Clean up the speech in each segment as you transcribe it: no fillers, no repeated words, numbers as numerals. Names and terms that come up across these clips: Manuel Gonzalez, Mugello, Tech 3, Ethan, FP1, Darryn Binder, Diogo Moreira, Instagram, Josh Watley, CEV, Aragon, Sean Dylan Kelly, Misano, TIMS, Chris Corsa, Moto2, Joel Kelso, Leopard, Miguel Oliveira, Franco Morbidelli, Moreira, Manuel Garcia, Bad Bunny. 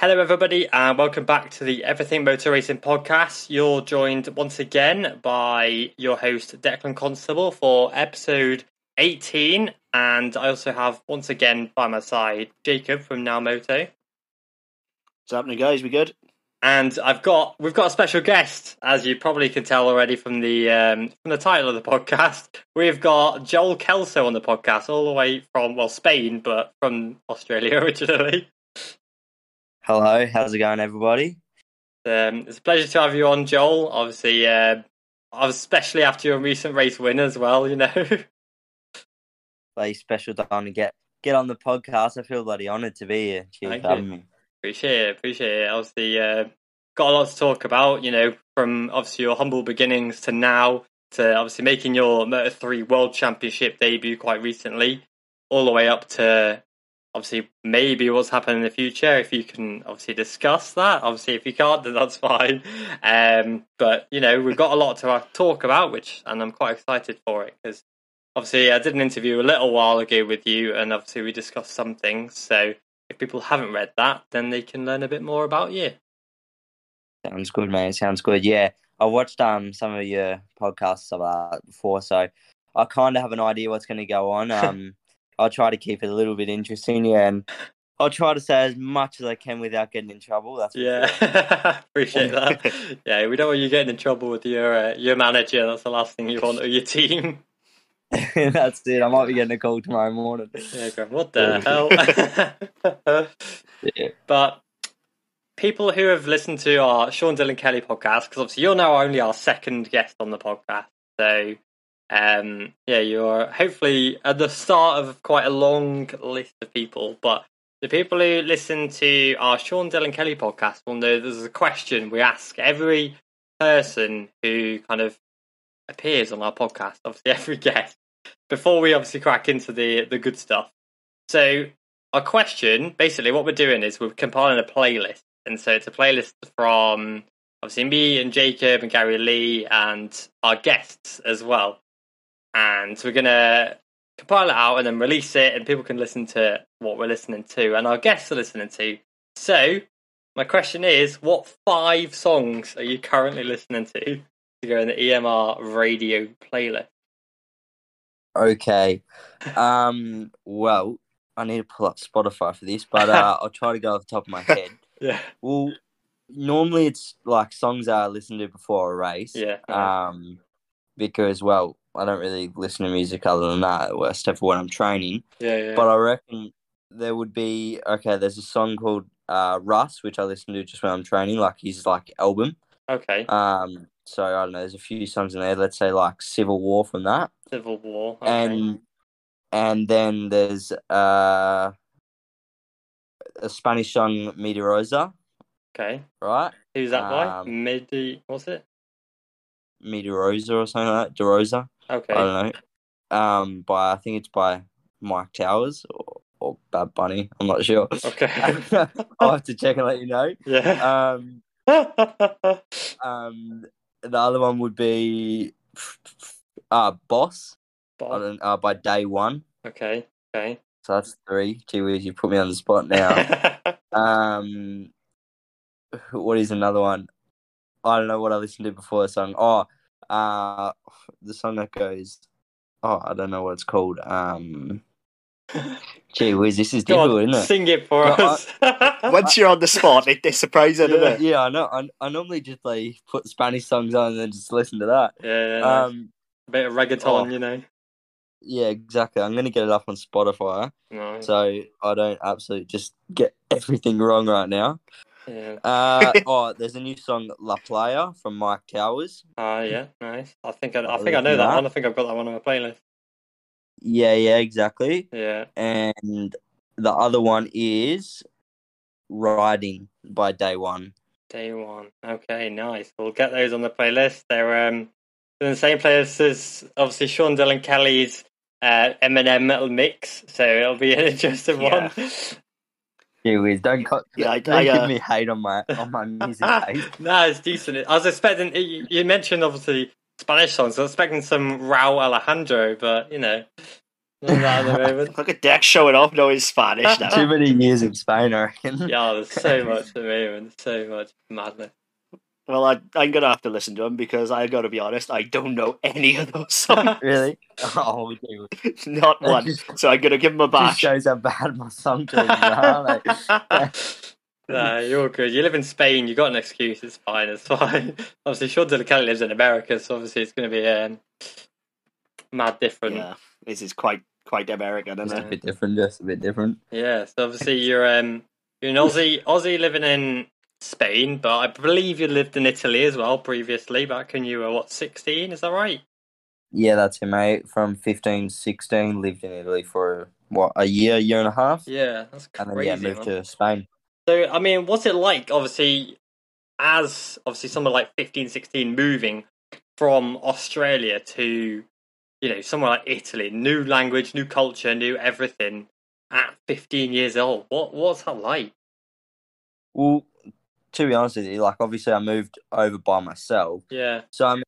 Hello everybody and welcome back to the Everything Motor Racing podcast. You're joined once again by your host Declan Constable for episode 18, and I also have once again by my side Jacob from Now Moto. What's happening guys, we good? And we've got a special guest, as you probably can tell already from the title of the podcast. We've got Joel Kelso on the podcast, all the way from Spain, but from Australia originally. Hello, how's it going, everybody? It's a pleasure to have you on, Joel. Obviously, especially after your recent race win as well, you know. Bloody special time to get on the podcast. I feel bloody honoured to be here. Cheers. Appreciate it. Obviously, got a lot to talk about, you know, from obviously your humble beginnings to now, to obviously making your Moto3 World Championship debut quite recently, all the way up to obviously maybe what's happening in the future, if you can obviously discuss that. Obviously if you can't, then that's fine, but you know, we've got a lot to talk about, and I'm quite excited for it, because obviously I did an interview a little while ago with you, and obviously we discussed some things, so if people haven't read that, then they can learn a bit more about you. Sounds good, mate. Sounds good. Yeah, I watched some of your podcasts about that before, so I kind of have an idea what's going to go on. I'll try to keep it a little bit interesting, yeah, and I'll try to say as much as I can without getting in trouble. That's appreciate that. Yeah, we don't want you getting in trouble with your manager. That's the last thing you want, or your team. That's it. I might be getting a call tomorrow morning. Yeah, what the hell? Yeah. But people who have listened to our Sean Dylan Kelly podcast, because obviously you're now only our second guest on the podcast, so. You're hopefully at the start of quite a long list of people, but the people who listen to our Sean Dylan Kelly podcast will know there's a question we ask every person who kind of appears on our podcast, obviously every guest, before we obviously crack into the good stuff. So our question, basically what we're doing is we're compiling a playlist, and so it's a playlist from obviously me and Jacob and Gary Lee and our guests as well. And we're going to compile it out and then release it, and people can listen to what we're listening to and our guests are listening to. So, my question is, what 5 songs are you currently listening to go in the EMR radio playlist? Okay. Well, I need to pull up Spotify for this, but I'll try to go off the top of my head. Yeah. Well, normally it's like songs that I listen to before a race. Yeah. Because, well, I don't really listen to music other than that, except for when I'm training. Yeah. But I reckon there would be... Okay, there's a song called Russ, which I listen to just when I'm training, like his album. Okay. So, I don't know, there's a few songs in there. Let's say, Civil War from that. Civil War, okay. And then there's a Spanish song, Meteorosa. Okay. Right? Who's that by? What's it? Meteorosa or something like that. De Rosa. Okay. I don't know. I think it's by Myke Towers or Bad Bunny. I'm not sure. Okay. I'll have to check and let you know. Yeah. The other one would be Boss. I don't, by Day One. Okay. So that's 3. Gee whiz, you put me on the spot now. What is another one? I don't know what I listened to before the song. The song that goes... Oh, I don't know what it's called. Gee whiz, this is difficult, isn't it? Sing it for us. Once you're on the spot, it's surprising, isn't it? Yeah, I know. I normally just put Spanish songs on and then just listen to that. Yeah. A bit of reggaeton, you know. Yeah, exactly. I'm going to get it up on Spotify. No. So I don't absolutely just get everything wrong right now. Yeah. There's a new song, La Playa, from Myke Towers. Yeah, nice. I think I know that one. I think I've got that one on my playlist. Yeah, exactly. Yeah. And the other one is Riding by Day One. Day One. Okay, nice. We'll get those on the playlist. They're in the same playlist as obviously Sean Dylan Kelly's Eminem Metal Mix, so it'll be an interesting one. Don't give me hate on my music. Nah, it's decent. I was expecting you mentioned obviously Spanish songs. I was expecting some Raúl Alejandro, but you know, Look at Dak showing off, no, he's Spanish now. Too many years in Spain, I reckon. Yeah, there's so much to me, and so much madness. Well, I'm going to have to listen to him because I've got to be honest, I don't know any of those songs. Really? Oh, dude. Not one. Just, so I'm going to give him a bash. It shows how bad my song to him are, like. Nah, you're good. You live in Spain, you've got an excuse. It's fine, it's fine. Obviously, Sean Dylan Kelly lives in America, so obviously it's going to be mad different. Yeah, this is quite American, isn't it? It's a bit different, just a bit different. Yeah, so obviously you're an Aussie living in Spain, but I believe you lived in Italy as well previously, back when you were, 16? Is that right? Yeah, that's it, mate. From 15, 16, lived in Italy for, a year, year and a half? Yeah, that's crazy. And then, moved to Spain. So, I mean, what's it like, obviously someone like 15, 16, moving from Australia to, somewhere like Italy, new language, new culture, new everything at 15 years old? What's that like? Well, to be honest with you, obviously I moved over by myself. Yeah. So,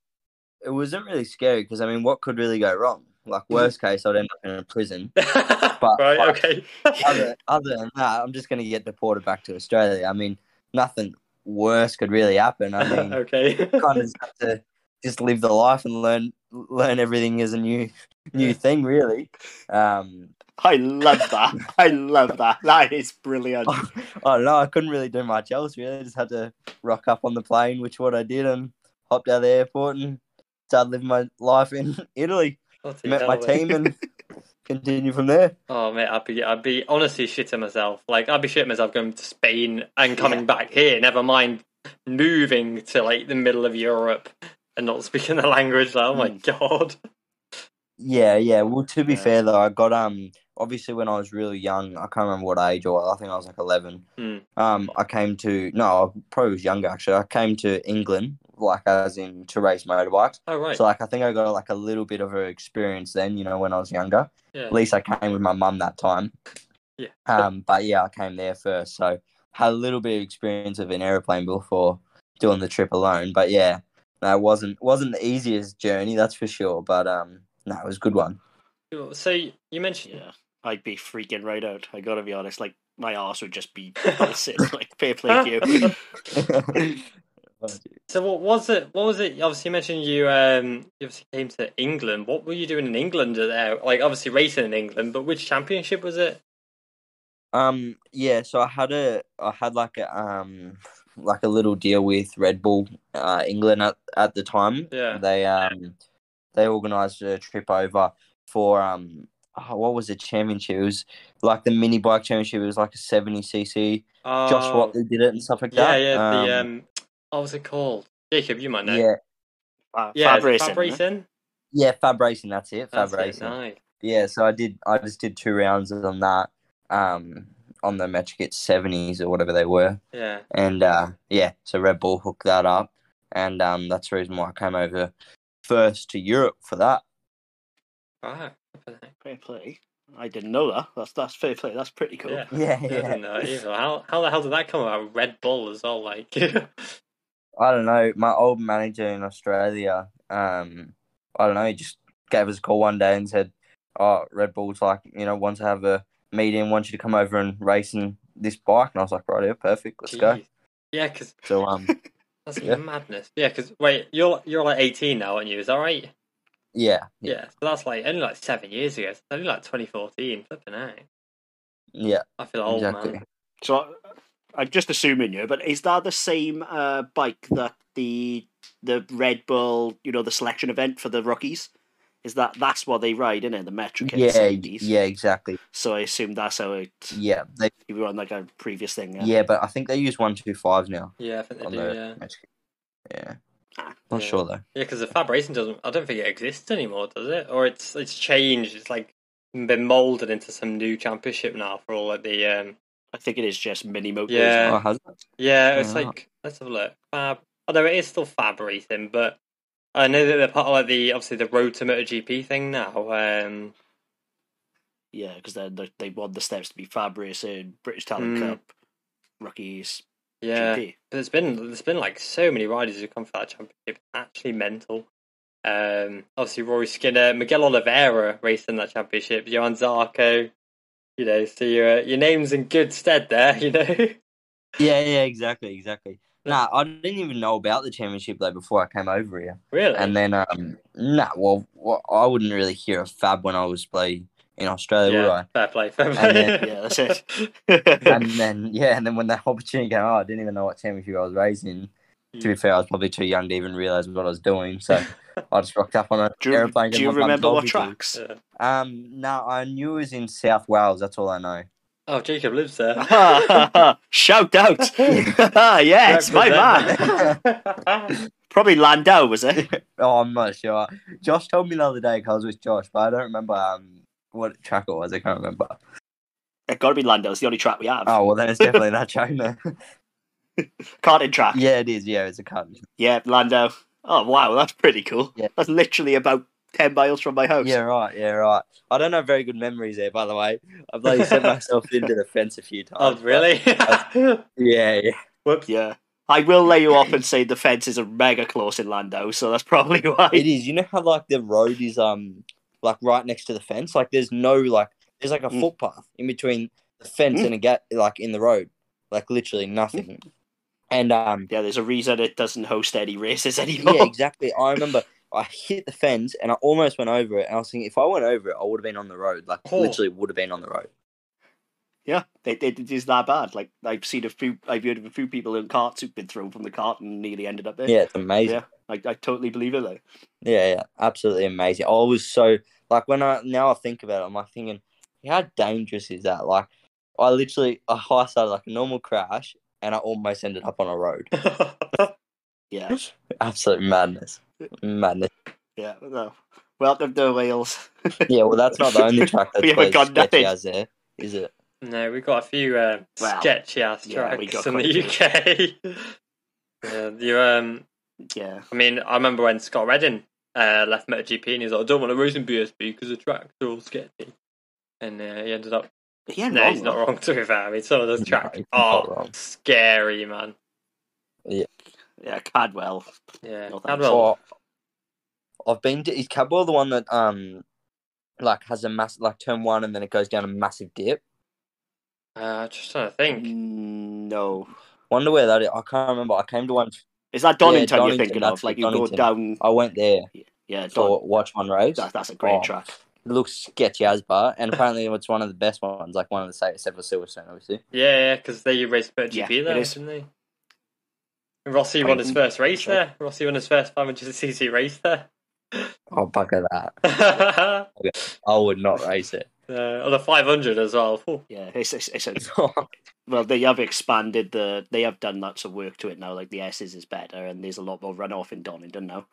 it wasn't really scary because, what could really go wrong? Worst case, I'd end up in a prison. But, okay. Other than that, I'm just going to get deported back to Australia. Nothing worse could really happen. Okay. Kind of have to just live the life and learn everything as a new thing, really. I love that. That is brilliant. I don't know. I couldn't really do much else, really. I just had to rock up on the plane, which what I did, and hopped out of the airport and started living my life in Italy. Met my team and continue from there. Oh, mate, I'd be honestly shitting myself. I'd be shitting myself going to Spain and coming back here, never mind moving to, the middle of Europe and not speaking the language. Oh, my God. Yeah. Well, to be fair, though, I got, obviously when I was really young, I can't remember what age, or I think I was, 11. I probably was younger, actually. I came to England, as in to race motorbikes. Oh, right. So, I think I got, a little bit of an experience then, when I was younger. Yeah. At least I came with my mum that time. Yeah. But, yeah, I came there first. So, had a little bit of experience of an aeroplane before doing the trip alone. But, yeah, no, it wasn't the easiest journey, that's for sure. But, no, it was a good one. Cool. So, you mentioned... Yeah, I'd be freaking right out. I got to be honest. My arse would just be bullshit. Fair play to you. So what was it, obviously you mentioned you obviously came to England. What were you doing in England there? Obviously racing in England, but which championship was it? Yeah, so I had a little deal with Red Bull England at the time. Yeah. They organised a trip over for what was the championship? It was the mini bike championship, it was a 70cc. Josh Watley did it and stuff like that. Yeah, the what was it called? Jacob, you might know. Yeah. Fab Racing. Yeah, Fab Racing, that's it. Fab Racing. Nice. Yeah, so I just did 2 rounds on that, on the Metric 70s or whatever they were. Yeah. And so Red Bull hooked that up, and that's the reason why I came over first to Europe for that. Right. Fair play. I didn't know that. That's fair play. That's pretty cool. Yeah. I didn't know either. How the hell did that come about? Red Bull as well, I don't know. My old manager in Australia, I don't know, he just gave us a call one day and said, "Oh, Red Bull's want to have a meeting, want you to come over and race in this bike." And I was like, "Right, yeah, perfect, let's go." Yeah, because that's madness. Yeah, because wait, you're 18 now, aren't you? Is that right? Yeah. So that's only 7 years ago. It's only 2014. Flipping out. Yeah, I feel old, exactly. Man. So I'm just assuming you, but is that the same bike that the Red Bull, the selection event for the rookies? Is that's what they ride, isn't it? The Metric. Yeah, exactly. So I assume that's how it. Yeah, they were on a previous thing. Yeah, but I think they use 125 now. Yeah, I think they do. Yeah. Metric. Yeah. Not sure though. Yeah, because the Fab Racing I don't think it exists anymore, does it? Or it's changed. It's been moulded into some new championship now for all the. I think it is just mini motors. Yeah, it's let's have a look. Fab. Although it is still Fab Racing, but I know that they're part of the Road to MotoGP thing now. Yeah, because they want the steps to be Fab Racing, British Talent Cup, Rookies. Yeah, GP. But there's been so many riders who come for that championship. Actually, mental. Obviously Rory Skinner, Miguel Oliveira raced in that championship, Johan Zarco, you know, so your name's in good stead there, you know? Yeah, exactly. Nah, I didn't even know about the championship, though, before I came over here. Really? And then, I wouldn't really hear a fab when I was playing in Australia, would I? Fair play. And then, that's it. and then when that opportunity came, I didn't even know what championship I was racing. To be fair, I was probably too young to even realise what I was doing, so I just rocked up on an aeroplane. Do you remember what tracks? Yeah. No, I knew it was in South Wales, that's all I know. Oh, Jacob lives there. Shout out! Yeah, it's my man. Probably Llandow, was it? Oh, I'm not sure. Josh told me the other day, because I was with Josh, but I don't remember what track it was, I can't remember. It's got to be Llandow, it's the only track we have. Oh, well, then it's definitely that track there. Karting track. Yeah, it is. Yeah, it's a karting track. Yeah, Llandow. Oh, wow, that's pretty cool. Yeah. That's literally about 10 miles from my house. Yeah, right. I don't have very good memories there, by the way. I've like set myself into the fence a few times. Oh, really? Yeah. Whoops. Yeah. I will lay you off and say the fences are mega close in Llandow, so that's probably why. It is. You know how, like, the road is, like, right next to the fence? Like, there's no, like, there's, like, a footpath in between the fence and a gap, like, in the road. Like, literally nothing. And there's a reason it doesn't host any races anymore. Yeah, exactly. I remember I hit the fence and I almost went over it. And I was thinking, if I went over it, I would have been on the road. Like, literally would have been on the road. Yeah, it is that bad. Like, I've heard of a few people in carts who've been thrown from the cart and nearly ended up there. Yeah, it's amazing. Yeah, I totally believe it, though. Yeah, absolutely amazing. I was so, like, now I think about it, I'm like thinking, how dangerous is that? Like, I started like a normal crash. And I almost ended up on a road. Yeah. Absolute madness. Yeah, no. Welcome to Wales. Yeah, well, that's not the only track that's quite sketchy as there, is it? No, we've got a few sketchy-ass tracks in the UK. Yeah. I mean, I remember when Scott Reddin left MotoGP and he was like, I don't want to race in BSB because the tracks are all sketchy. And he ended up... Yeah, no, he's not wrong, to be fair. I mean, some of those tracks are scary, man. Yeah, Cadwell. Yeah, Cadwell. Oh, I've been to... Is Cadwell the one that, has a massive... Like, turn one and then it goes down a massive dip? Just trying to think. No. Wonder where that is. I can't remember. I came to one... Is that Donington you're thinking of? Like, you go down... I went there. Yeah, to watch one race. That's a great track. It looks sketchy as bar, and apparently it's one of the best ones, like one of the except for Silverstone, obviously. Yeah, because they raced MotoGP there, didn't they? And Rossi won his first race there. Rossi won his first 500cc race there. Oh, bugger that! I would not race it. On the 500 as well. Ooh. Yeah, well, they have expanded they have done lots of work to it now. Like the S's is better, and there's a lot more runoff in Donington now.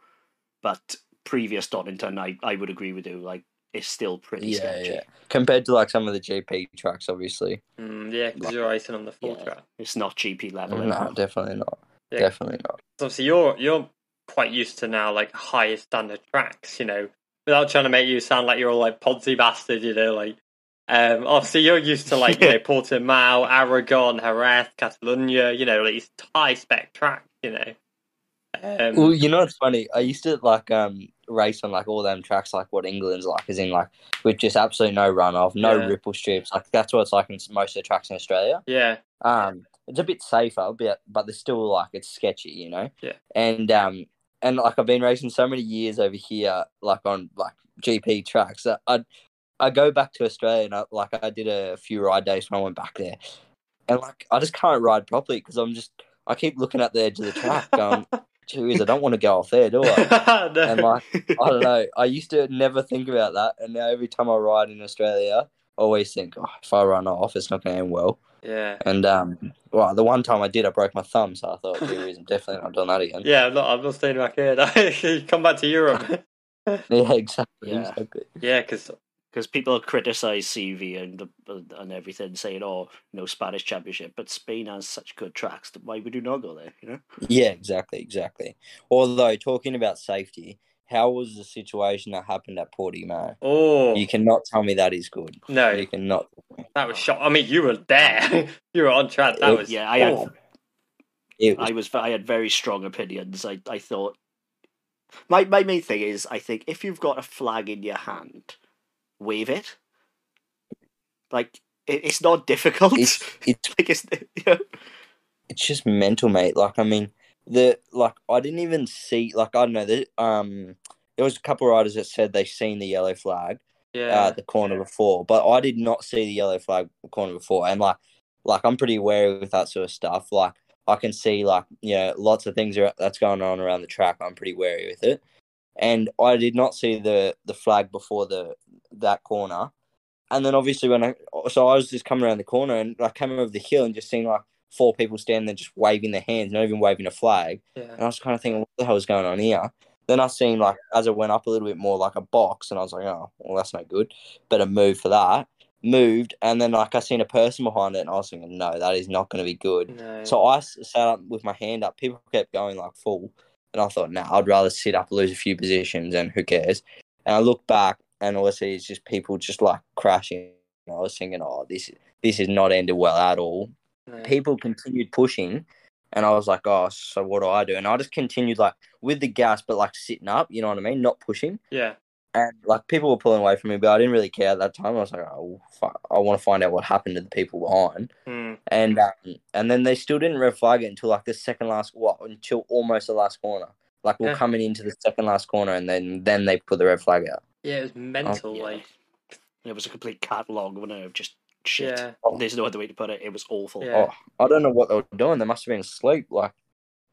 But previous Donington, I would agree with you, like. It's still pretty sketchy. Yeah. Compared to like some of the GP tracks, obviously. Because you're racing on the full track. It's not GP level. No, definitely not. Yeah. Definitely not. So obviously, you're quite used to now like higher standard tracks, you know, without trying to make you sound like you're all like Ponzi bastard, you know, like. Obviously, you're used to like you know Portimão, Aragon, Jerez, Catalunya, you know, like these high spec tracks, you know. Well, you know what's funny? I used to like race on like all them tracks, like what England's like, as in like with just absolutely no runoff, no ripple strips. Like that's what it's like in most of the tracks in Australia. Yeah, it's a bit safer, but they're still like it's sketchy, you know. Yeah, and like I've been racing so many years over here, like on like GP tracks. I go back to Australia and I did a few ride days when I went back there, and like I just can't ride properly because I keep looking at the edge of the track going. Jeez, I don't want to go off there, do I? No. And like, I don't know. I used to never think about that, and now every time I ride in Australia, I always think, if I run off, it's not going to end well. Yeah. And the one time I did, I broke my thumb, so I thought, geez, I'm definitely not doing that again. Yeah, I'm not staying back here. No. Come back to Europe. Yeah, exactly. Yeah, because people criticize CV and everything, saying, no Spanish championship, but Spain has such good tracks that why would you not go there, you know? Yeah, exactly. Although, talking about safety, how was the situation that happened at Portimão? Oh. You cannot tell me that is good. No. You cannot. That was shocking. I mean, you were there. You were on track. I had very strong opinions. I thought My main thing is, I think if you've got a flag in your hand, wave it. Like, it's not difficult. It's like it's, you know. It's just mental, mate. Like, I mean, I didn't even see. Like, I don't know. There was a couple of riders that said they seen the yellow flag. Yeah. The corner before, but I did not see the yellow flag corner before, and like I'm pretty wary with that sort of stuff. Like, I can see, like, you know, lots of things that's going on around the track. I'm pretty wary with it, and I did not see the flag before that corner. And then obviously I was just coming around the corner and I came over the hill and just seeing like four people standing there just waving their hands, not even waving a flag. Yeah. And I was kind of thinking, what the hell is going on here? Then I seen, like, as I went up a little bit more, like a box, and I was like, oh, well, that's no good. Better move for that. Moved, and then, like, I seen a person behind it, and I was thinking, no, that is not going to be good. No. So I sat up with my hand up. People kept going, like, full. And I thought, nah, I'd rather sit up, lose a few positions, and who cares? And I looked back, and all I see is just people just, like, crashing. And I was thinking, oh, this is not ended well at all. No. People continued pushing. And I was like, oh, so what do I do? And I just continued, like, with the gas, but, like, sitting up, you know what I mean? Not pushing. Yeah. And, like, people were pulling away from me, but I didn't really care at that time. I was like, oh, fuck, I want to find out what happened to the people behind. Mm. And then they still didn't red flag it until, like, the second last, until almost the last corner. Like, we're coming into the second last corner, and then they put the red flag out. Yeah, it was mental, like. It was a complete catalog, wasn't it, of just... shit. Yeah. Oh, there's no other way to put it. It was awful. Yeah. Oh, I don't know what they were doing. They must have been asleep. Like,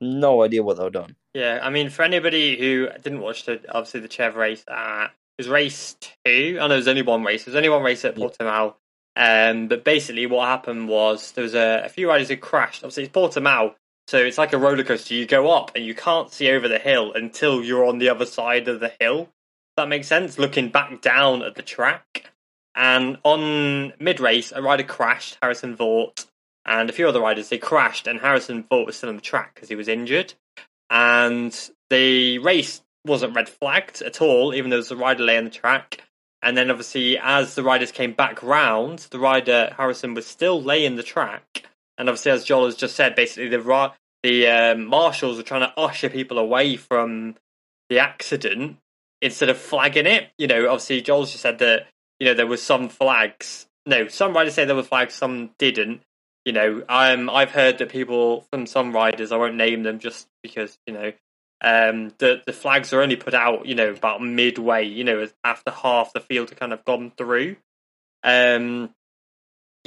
no idea what they were doing. Yeah, I mean, for anybody who didn't watch the Chev race, it was race 2. I know there's only one race. There's only one race at Portimão. But basically, what happened was there was a few riders who crashed. Obviously, it's Portimão, so it's like a roller coaster. You go up and you can't see over the hill until you're on the other side of the hill. That makes sense. Looking back down at the track. And on mid-race, a rider crashed, Harrison Voight, and a few other riders, they crashed, and Harrison Voight was still on the track because he was injured. And the race wasn't red flagged at all, even though there was a rider lay on the track. And then, obviously, as the riders came back round, the rider, Harrison, was still laying the track. And obviously, as Joel has just said, basically, the marshals were trying to usher people away from the accident instead of flagging it. You know, obviously, Joel's just said that, you know, there were some flags. No, some riders say there were flags, some didn't. You know, I've heard that people from some riders, I won't name them just because, you know, the flags are only put out, you know, about midway, you know, after half the field have kind of gone through. Yeah,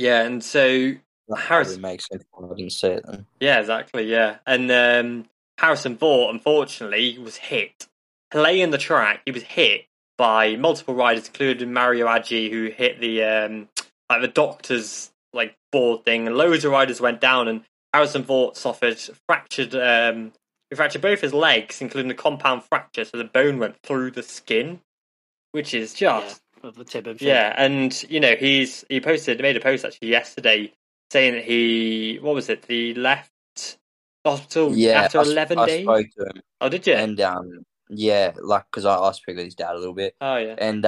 and so that Harrison makes sense. I didn't see it then. Yeah, exactly. Yeah, and Harrison Voight, unfortunately, was hit. Playing the track, he was hit by multiple riders, including Mario Aji, who hit the doctor's board thing, and loads of riders went down. And Harrison Voight suffered fractured both his legs, including a compound fracture, so the bone went through the skin, which is just the tip of it. Yeah, and you know he made a post actually yesterday saying that he left hospital after 11 days. I spoke to him. Oh, did you? And yeah, like, because I speak with his dad a little bit. Oh, yeah. And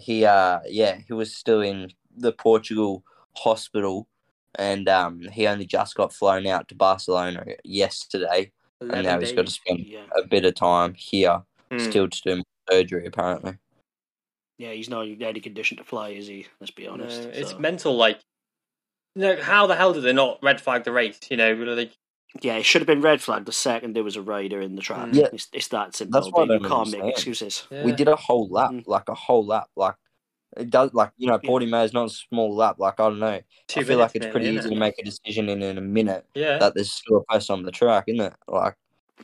he was still in the Portugal hospital, and he only just got flown out to Barcelona yesterday, and now he's got to spend a bit of time here still to do surgery, apparently. Yeah, he's not in any condition to fly, is he? Let's be honest. No, it's mental, like, you know, how the hell did they not red flag the race, you know, like... Yeah, it should have been red flagged the second there was a rider in the track. Yeah. It's that simple. That's why you can't make excuses. Yeah. We did a whole lap, like it does, like, you know, Portimão is not a small lap. Like, I don't know. I feel like it's pretty easy to make a decision in a minute. Yeah. That there's still a person on the track, isn't it? Like,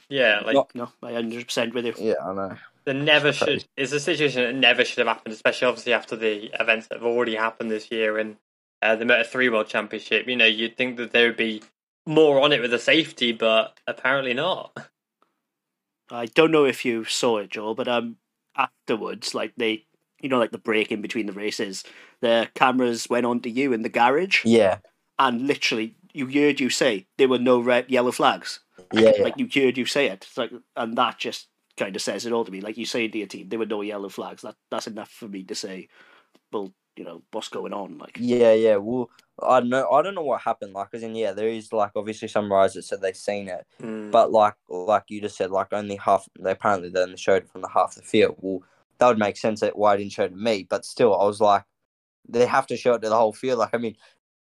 yeah, like no, I 100% with you. Yeah, I know. It's a situation that never should have happened, especially obviously after the events that have already happened this year in the Moto3 World Championship. You know, you'd think that there would be more on it with the safety, but apparently not. I don't know if you saw it, Joel, but afterwards, like, they, you know, like the break in between the races, the cameras went on to you in the garage. Yeah. And literally, you heard you say there were no yellow flags. Yeah, yeah. Like, you heard you say it. It's like, and that just kind of says it all to me. Like, you say to your team, there were no yellow flags. That's enough for me to say, well, you know, what's going on? Like, yeah. Well, I don't know what happened. Like, as in, yeah, there is like obviously some riders that said they've seen it, but like you just said, like only half. They apparently then showed it from the half the field. Well, that would make sense that why it didn't show to me. But still, I was like, they have to show it to the whole field. Like, I mean,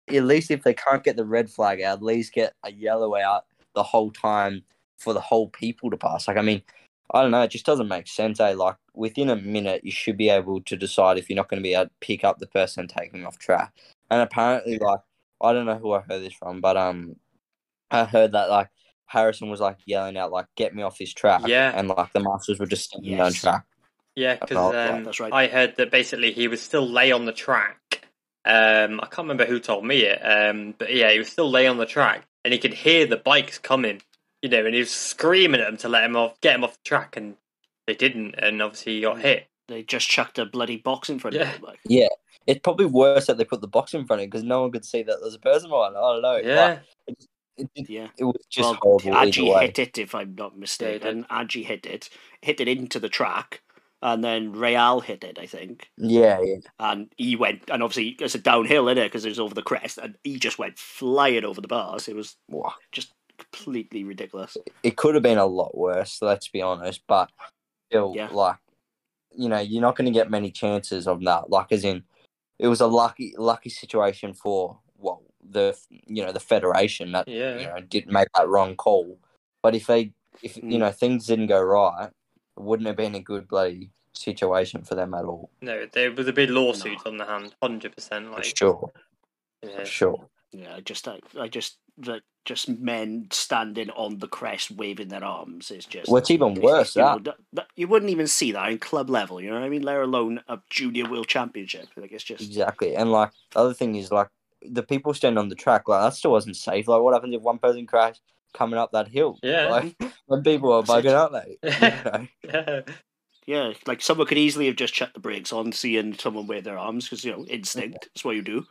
at least if they can't get the red flag out, at least get a yellow out the whole time for the whole people to pass. Like, I mean, I don't know. It just doesn't make sense, eh? Like, within a minute, you should be able to decide if you're not going to be able to pick up the person and take them off track. And apparently, like, I don't know who I heard this from, but I heard that, like, Harrison was, like, yelling out, like, get me off this track. Yeah. And, like, the Masters were just standing on track. Yeah, because that's right. I heard that basically he was still lay on the track. I can't remember who told me it, but yeah, he was still lay on the track, and he could hear the bikes coming, you know, and he was screaming at them to let him off, get him off the track, and they didn't, and obviously he got hit. They just chucked a bloody box in front of him. Like. Yeah, it's probably worse that they put the box in front of him because no one could see that there's a person on. I don't know. Yeah. Like, it was just horrible. Aji hit it, if I'm not mistaken. Aji hit it into the track. And then Real hit it, I think. Yeah. And he went, and obviously it's a downhill, isn't it? Because it was over the crest, and he just went flying over the bars. It was just completely ridiculous. It could have been a lot worse, let's be honest. But still, like, you know, you're not going to get many chances of that. Like, as in, it was a lucky situation for the federation that you know didn't make that wrong call. But if you know things didn't go right, it wouldn't have been a good bloody situation for them at all. No, there was a big lawsuit on the hand, 100%. Like, for sure. Yeah, just men standing on the crest waving their arms is just. What's even worse, you wouldn't even see that in club level. You know what I mean? Let alone a junior world championship. Like, it's just exactly. And like the other thing is like the people standing on the track. Like that still wasn't safe. Like what happens if one person crashed? Coming up that hill, like when people are bugging out, like, you know? Like someone could easily have just checked the brakes on seeing someone wave their arms because you know instinct is what you do,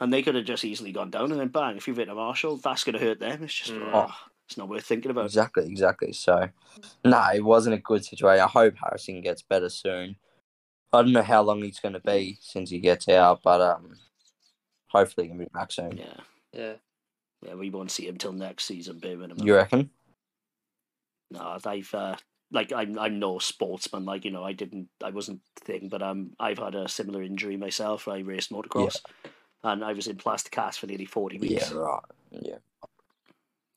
and they could have just easily gone down and then bang. If you've hit a marshal, that's going to hurt them. It's just it's not worth thinking about. Exactly. So, no, it wasn't a good situation. I hope Harrison gets better soon. I don't know how long he's going to be since he gets out, but hopefully he can be back soon. Yeah. Yeah, we won't see him till next season, bare minimum. You reckon? No, I've I'm no sportsman. Like you know, I wasn't the thing, but I've had a similar injury myself. I raced motocross, and I was in plastic cast for nearly 40 weeks. Yeah, right. Yeah.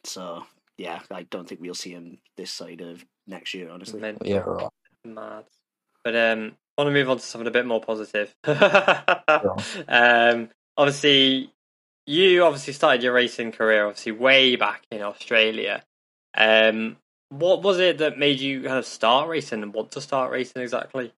So yeah, I don't think we'll see him this side of next year, honestly. Yeah, right. Mad, but I want to move on to something a bit more positive. Obviously. You obviously started your racing career, obviously, way back in Australia. What was it that made you kind of start racing and want to start racing exactly?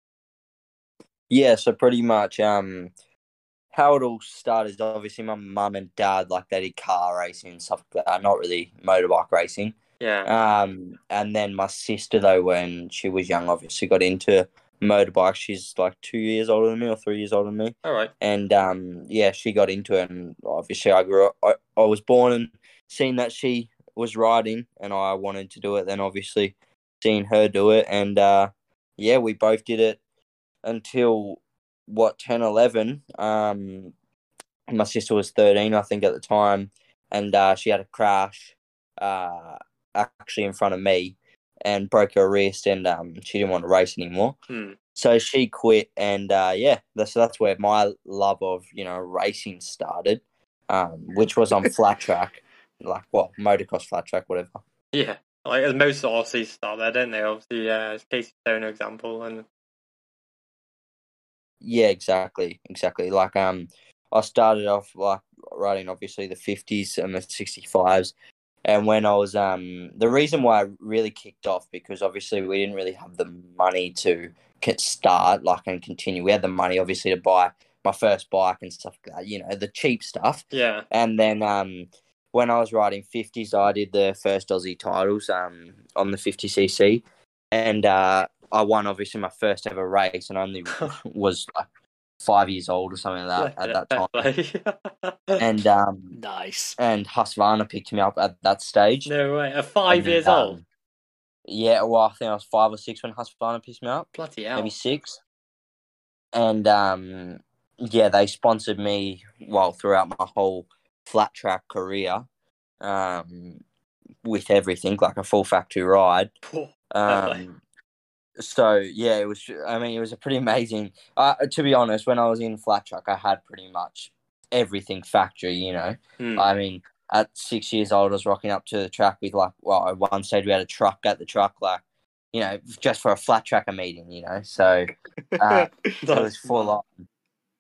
Yeah, so pretty much how it all started is obviously my mum and dad, like, they did car racing and stuff like that, not really motorbike racing. Yeah. And then my sister, though, when she was young, obviously got into motorbike. She's like 2 years older than me or 3 years older than me. All right. And she got into it, and obviously I grew up. I was born and seeing that she was riding, and I wanted to do it. Then obviously seeing her do it, and we both did it until 10, 11. My sister was 13, I think, at the time, and she had a crash, actually in front of me. And broke her wrist, and she didn't want to race anymore. So she quit, and that's where my love of racing started, which was on flat track, like motocross flat track, whatever. Yeah, like as most Aussies start there, don't they? Obviously, Casey Stoner example, and exactly. Like I started off like riding obviously the 50s and the 65s. And when I was the reason why I really kicked off because obviously we didn't really have the money to start like and continue. We had the money obviously to buy my first bike and stuff like that, you know, the cheap stuff. Yeah. And then when I was riding 50s, I did the first Aussie titles on the 50cc, and I won obviously my first ever race, and I only was like 5 years old or something like that at that time. And nice. And Husqvarna picked me up at that stage. No way. At 5 years old? Yeah, well, I think I was 5 or 6 when Husqvarna picked me up. Bloody hell. Maybe 6. And yeah, they sponsored me throughout my whole flat track career, with everything, like a full factory ride. So yeah, it was. I mean, it was a pretty amazing. To be honest, when I was in flat track, I had pretty much everything factory. You know, I mean, at 6 years old, I was rocking up to the track with like. Well, at one stage we had a truck at the truck, like, you know, just for a flat tracker meeting. You know, so so it was full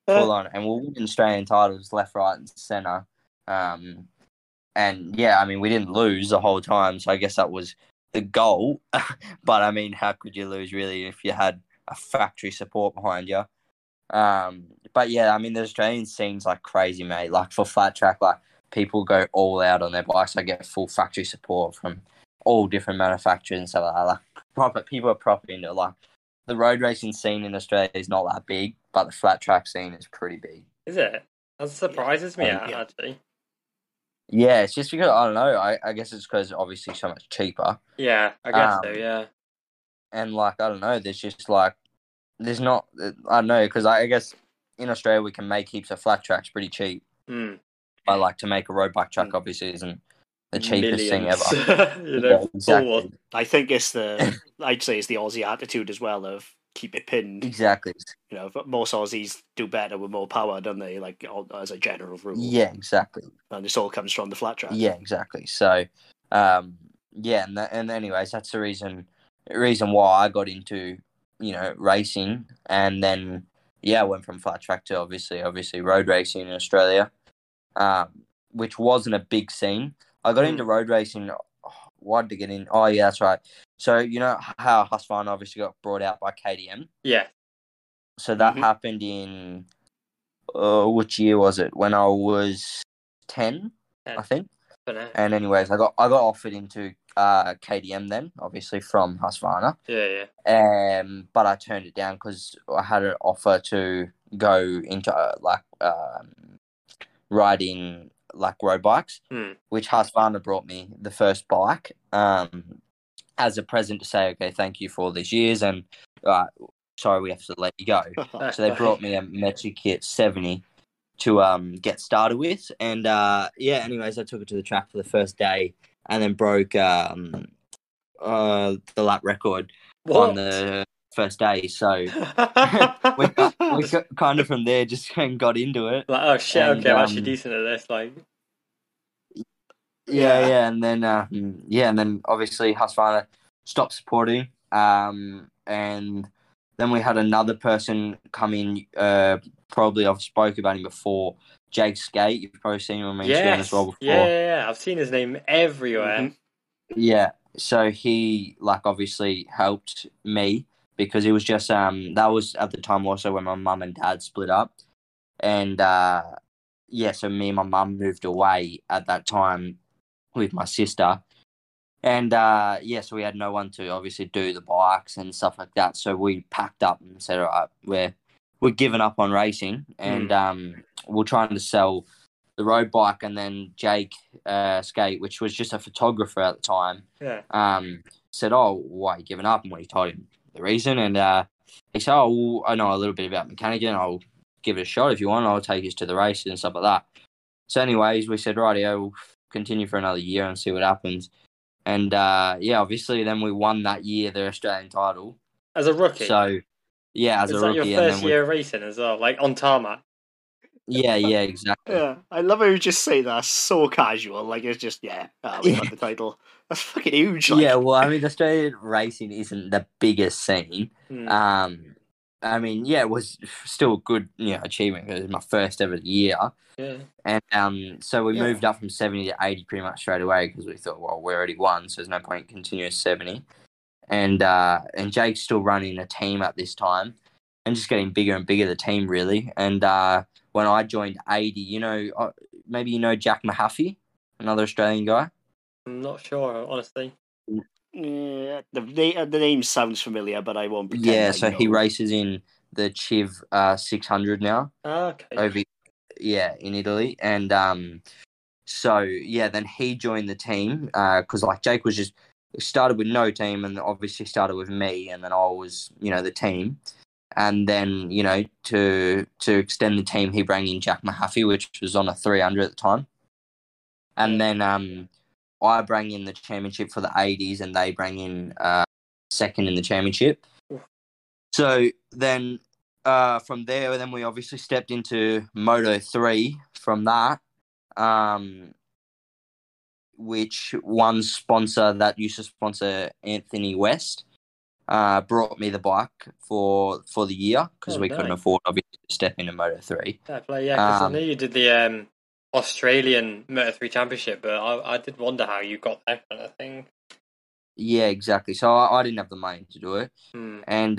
on, and we'll win Australian titles left, right, and centre. And yeah, I mean, we didn't lose the whole time, so I guess that was the goal. But I mean, how could you lose really if you had a factory support behind you? But yeah, I mean, the Australian scene's like crazy, mate. Like for flat track, like people go all out on their bikes. I get full factory support from all different manufacturers and stuff like that. Like proper people are proper into it. Like the road racing scene in Australia is not that big, but the flat track scene is pretty big. Is it? That surprises me out, actually. Yeah, it's just because, I don't know, I guess it's because obviously so much cheaper. Yeah, I guess yeah. And, like, I don't know, there's just, like, there's not, I don't know, because I guess in Australia we can make heaps of flat tracks pretty cheap. But, like, to make a road bike track obviously isn't the cheapest thing ever. You know, yeah, exactly. I think it's the, I'd say it's the Aussie attitude as well of keep it pinned. Exactly. You know, but most Aussies do better with more power, don't they? Like, as a general rule. Yeah, exactly. And this all comes from the flat track. Yeah, exactly. So, yeah, and anyways, that's the reason why I got into, you know, racing, and then I went from flat track to obviously road racing in Australia, which wasn't a big scene. I got into road racing. Why did I get in? Oh, yeah, that's right. So, you know how Husqvarna obviously got brought out by KTM? Yeah. So that happened in, which year was it? When I was 10, I think. And anyways, I got offered into KTM then, obviously from Husqvarna. Yeah, yeah. But I turned it down because I had an offer to go into, riding, like, road bikes, which Husqvarna brought me the first bike as a present to say, okay, thank you for all these years, and sorry, we have to let you go. So they brought me a Metro Kit 70 to get started with, and anyways, I took it to the track for the first day and then broke the lap record on the first day, so we got kind of from there just got into it. Like, oh shit, and, okay, I'm actually decent at this. Like, yeah, and then obviously Husqvarna stopped supporting, and then we had another person come in. Probably I've spoke about him before. Jake Skate, you've probably seen him on Instagram as well before. Yeah, I've seen his name everywhere. Yeah, so he obviously helped me. Because it was just that was at the time also when my mum and dad split up, and so me and my mum moved away at that time with my sister, and so we had no one to obviously do the bikes and stuff like that. So we packed up and said, all right, we're giving up on racing, and we're trying to sell the road bike. And then Jake Skate, which was just a photographer at the time, said, oh, why are you giving up? And what he told him. The reason, and he said, oh, I know a little bit about mechanicking, I'll give it a shot if you want, I'll take you to the races and stuff like that. So anyways, we said, rightio, we'll continue for another year and see what happens. And obviously then we won that year the Australian title. As a rookie? So, yeah, as a rookie. It's like your first year of racing as well, like on tarmac. Yeah, exactly. Yeah, I love how you just say that so casual. Like, it's just, we got the title. That's fucking huge. Like. Yeah, well, I mean, Australian racing isn't the biggest scene. I mean, it was still a good, achievement. It was my first ever year. Yeah. And so we moved up from 70 to 80 pretty much straight away because we thought, well, we already won, so there's no point in continuing 70. And Jake's still running a team at this time and just getting bigger and bigger, the team, really. And, when I joined 80, maybe Jack Mahaffey, another Australian guy? I'm not sure, honestly. The name sounds familiar, but I won't pretend. Yeah, so he races in the Civ 600 now. Okay. Over, in Italy. And then he joined the team because Jake was just started with no team and obviously started with me, and then I was, the team. And then, you know, to extend the team, he brought in Jack Mahaffey, which was on a 300 at the time. And then I brought in the championship for the 80s, and they brought in second in the championship. So then from there, then we obviously stepped into Moto3 from that, which one sponsor that used to sponsor Anthony West brought me the bike for the year because we couldn't afford, obviously, to step into Moto3. Fair play, yeah, because I know you did the Australian Moto3 Championship, but I did wonder how you got that kind of thing. Yeah, exactly. So I didn't have the money to do it. And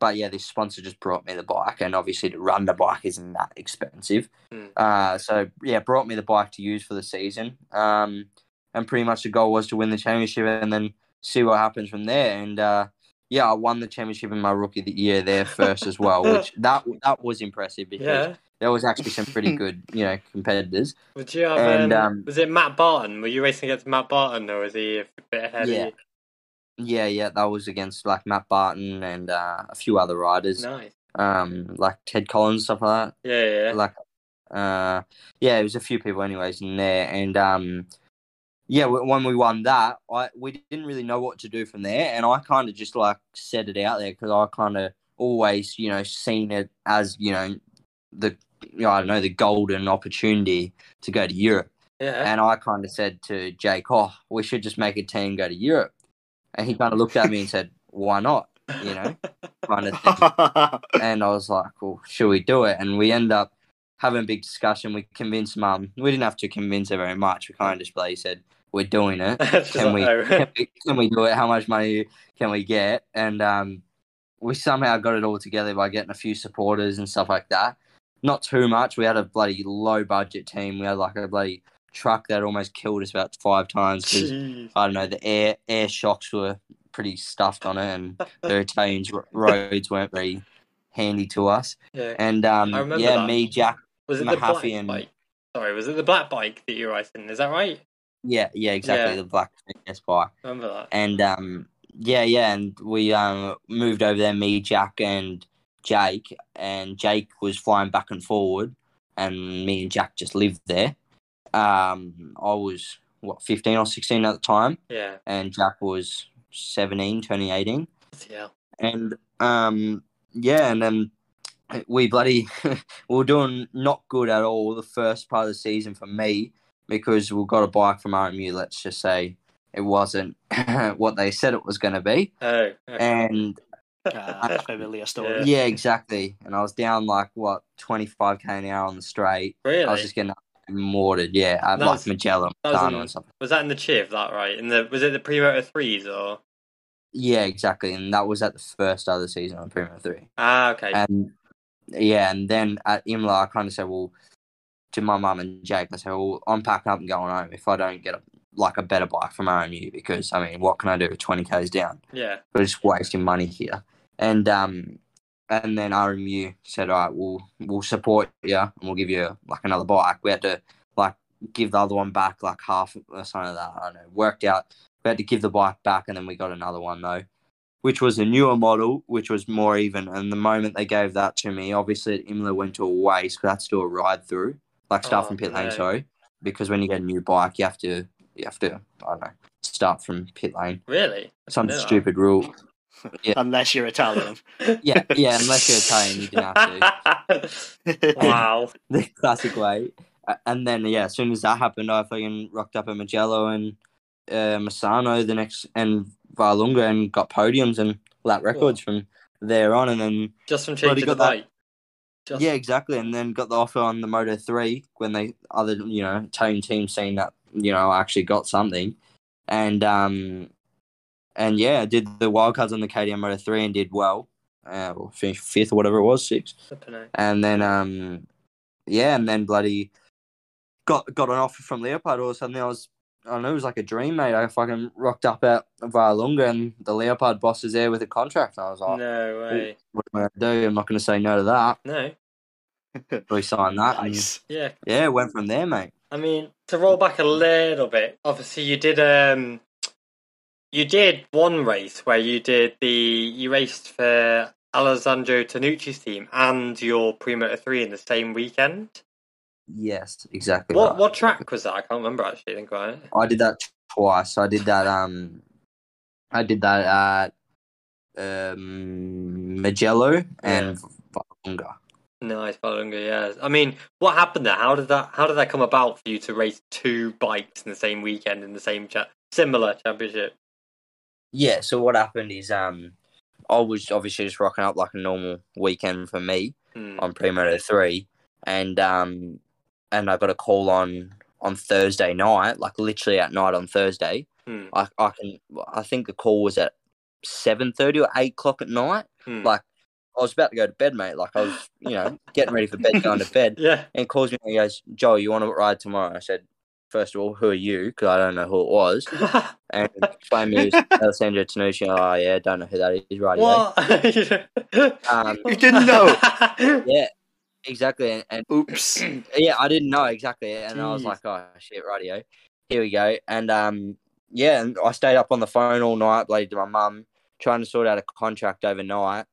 but yeah, this sponsor just brought me the bike, and obviously to run the bike isn't that expensive. So yeah, brought me the bike to use for the season. And pretty much the goal was to win the championship and then see what happens from there. And yeah, I won the championship in my rookie of the year there first as well, which that was impressive because there was actually some pretty good, you know, competitors. Would you have, and, was it Matt Barton? Were you racing against Matt Barton, or was he a bit ahead of you? Yeah, that was against, like, Matt Barton and a few other riders. Nice. Like Ted Collins, stuff like that. Yeah. Like, yeah, it was a few people anyways in there. And, yeah, when we won that, we didn't really know what to do from there. And I kind of just, like, set it out there because I kind of always, you know, seen it as, you know, the golden opportunity to go to Europe. Yeah. And I kind of said to Jake, we should just make a team, go to Europe. And he kind of looked at me and said, why not? You know, kind of thing. And I was like, well, should we do it? And we end up having a big discussion. We convinced Mum. We didn't have to convince her very much. We kind of just said, we're doing it. Can we do it? How much money can we get? And we somehow got it all together by getting a few supporters and stuff like that. Not too much. We had a bloody low-budget team. We had, like, a bloody truck that almost killed us about 5 times because, I don't know, the air shocks were pretty stuffed on it, and the Italian roads weren't very handy to us. Yeah. And, me, Jack, was it Mahaffey, the black bike? Sorry, was it the black bike that you were riding? Is that right? Yeah, exactly, the black bike. I remember that. And, and we moved over there, me, Jack, and Jake, and Jake was flying back and forward, and me and Jack just lived there. I was 15 or 16 at the time, and Jack was 17, turning 18. Yeah, and and then we we were doing not good at all the first part of the season for me because we got a bike from RMU. Let's just say it wasn't what they said it was going to be. Oh, okay. And that's familiar story. Yeah, exactly. And I was down 25k an hour on the straight. Really? I was just getting mortared. Yeah, at Magellan or something. Was that in the Chiv? That right? Was it the Pre-Moto 3s or? Yeah, exactly. And that was at the first other season on Pre-Moto 3. Ah, okay. And yeah, and then at Imla, I kind of said, well, to my mum and Jake, I said, well, I'm packing up and going home if I don't get a better bike from RMU because what can I do with 20k's down? Yeah, we're just wasting money here. And and then RMU said, all right, we'll support you and we'll give you another bike. We had to give the other one back half or something like that. I don't know. Worked out. We had to give the bike back, and then we got another one though, which was a newer model, which was more even. And the moment they gave that to me, obviously Imla went to a waste because I had to do a ride through, start from pit lane. Sorry, because when you get a new bike, you have to I don't know, start from pit lane. Really? Some stupid rule. Yeah. Unless you're Italian. Yeah, unless you're Italian, you can have to. Wow. The classic way. And then, yeah, as soon as that happened, I fucking rocked up at Mugello and Misano and Valunga and got podiums and lap records from there on. And then just from changing the bike. Yeah, exactly. And then got the offer on the Moto 3 when Italian team seen that, I actually got something. And, I did the wildcards on the KTM Moto 3 and did well. Finished 5th or whatever it was, 6th. And then, bloody got an offer from Leopard all of a sudden. I don't know, it was like a dream, mate. I fucking rocked up at Valunga and the Leopard boss is there with a contract. And I was like, no way. What am I going to do? I'm not going to say no to that. No. We signed that. Nice. And, yeah, went from there, mate. I mean, to roll back a little bit, obviously you did you did one race where you raced for Alessandro Tonucci's team and your Pre-Moto3 in the same weekend? Yes, exactly. What track was that? I can't remember actually. Think about it. I did that twice. I did that. I did that at Mugello and Valunga. Nice, Valunga. Yeah. I mean, what happened there? How did that come about for you to race two bikes in the same weekend in the same similar championship? Yeah. So what happened is I was obviously just rocking up like a normal weekend for me on Pre-Moto3, and I got a call on Thursday night, like literally at night on Thursday. I think the call was at 7:30 or 8 o'clock at night. Like I was about to go to bed, mate. Like I was, getting ready for bed, going to bed. Yeah. And he calls me and he goes, "Joel, you want to ride tomorrow?" I said, "First of all, who are you?" Because I don't know who it was. And explained me Alessandro Tonucci. Oh yeah, don't know who that is. Right? What? You didn't know? Yeah. Exactly, and oops, yeah, I didn't know exactly, and I was like, oh shit, rightio, here we go, and yeah, and I stayed up on the phone all night, like to my mum, trying to sort out a contract overnight.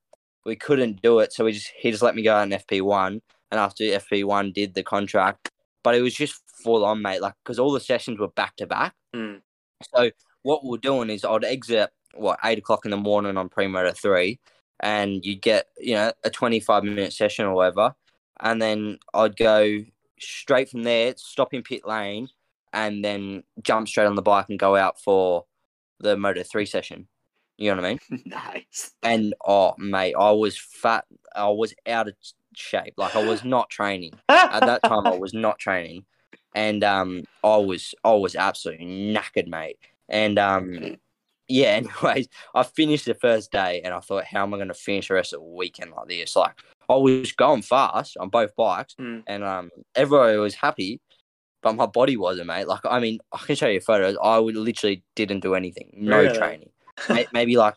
We couldn't do it, so he just let me go out in FP1, and after FP1 did the contract, but it was just full on, mate, like because all the sessions were back to back. So what we were doing is I'd exit 8 o'clock in the morning on Pre-Moto3, and you'd get a 25-minute session or whatever. And then I'd go straight from there, stop in pit lane, and then jump straight on the bike and go out for the Moto3 session. You know what I mean? Nice. And, oh, mate, I was fat. I was out of shape. Like, I was not training. At that time, I was not training. And I was absolutely knackered, mate. And, yeah, anyways, I finished the first day, and I thought, how am I going to finish the rest of the weekend like this? Like, I was going fast on both bikes, and everybody was happy, but my body wasn't, mate. Like, I mean, I can show you photos. I literally didn't do anything, no training. Maybe like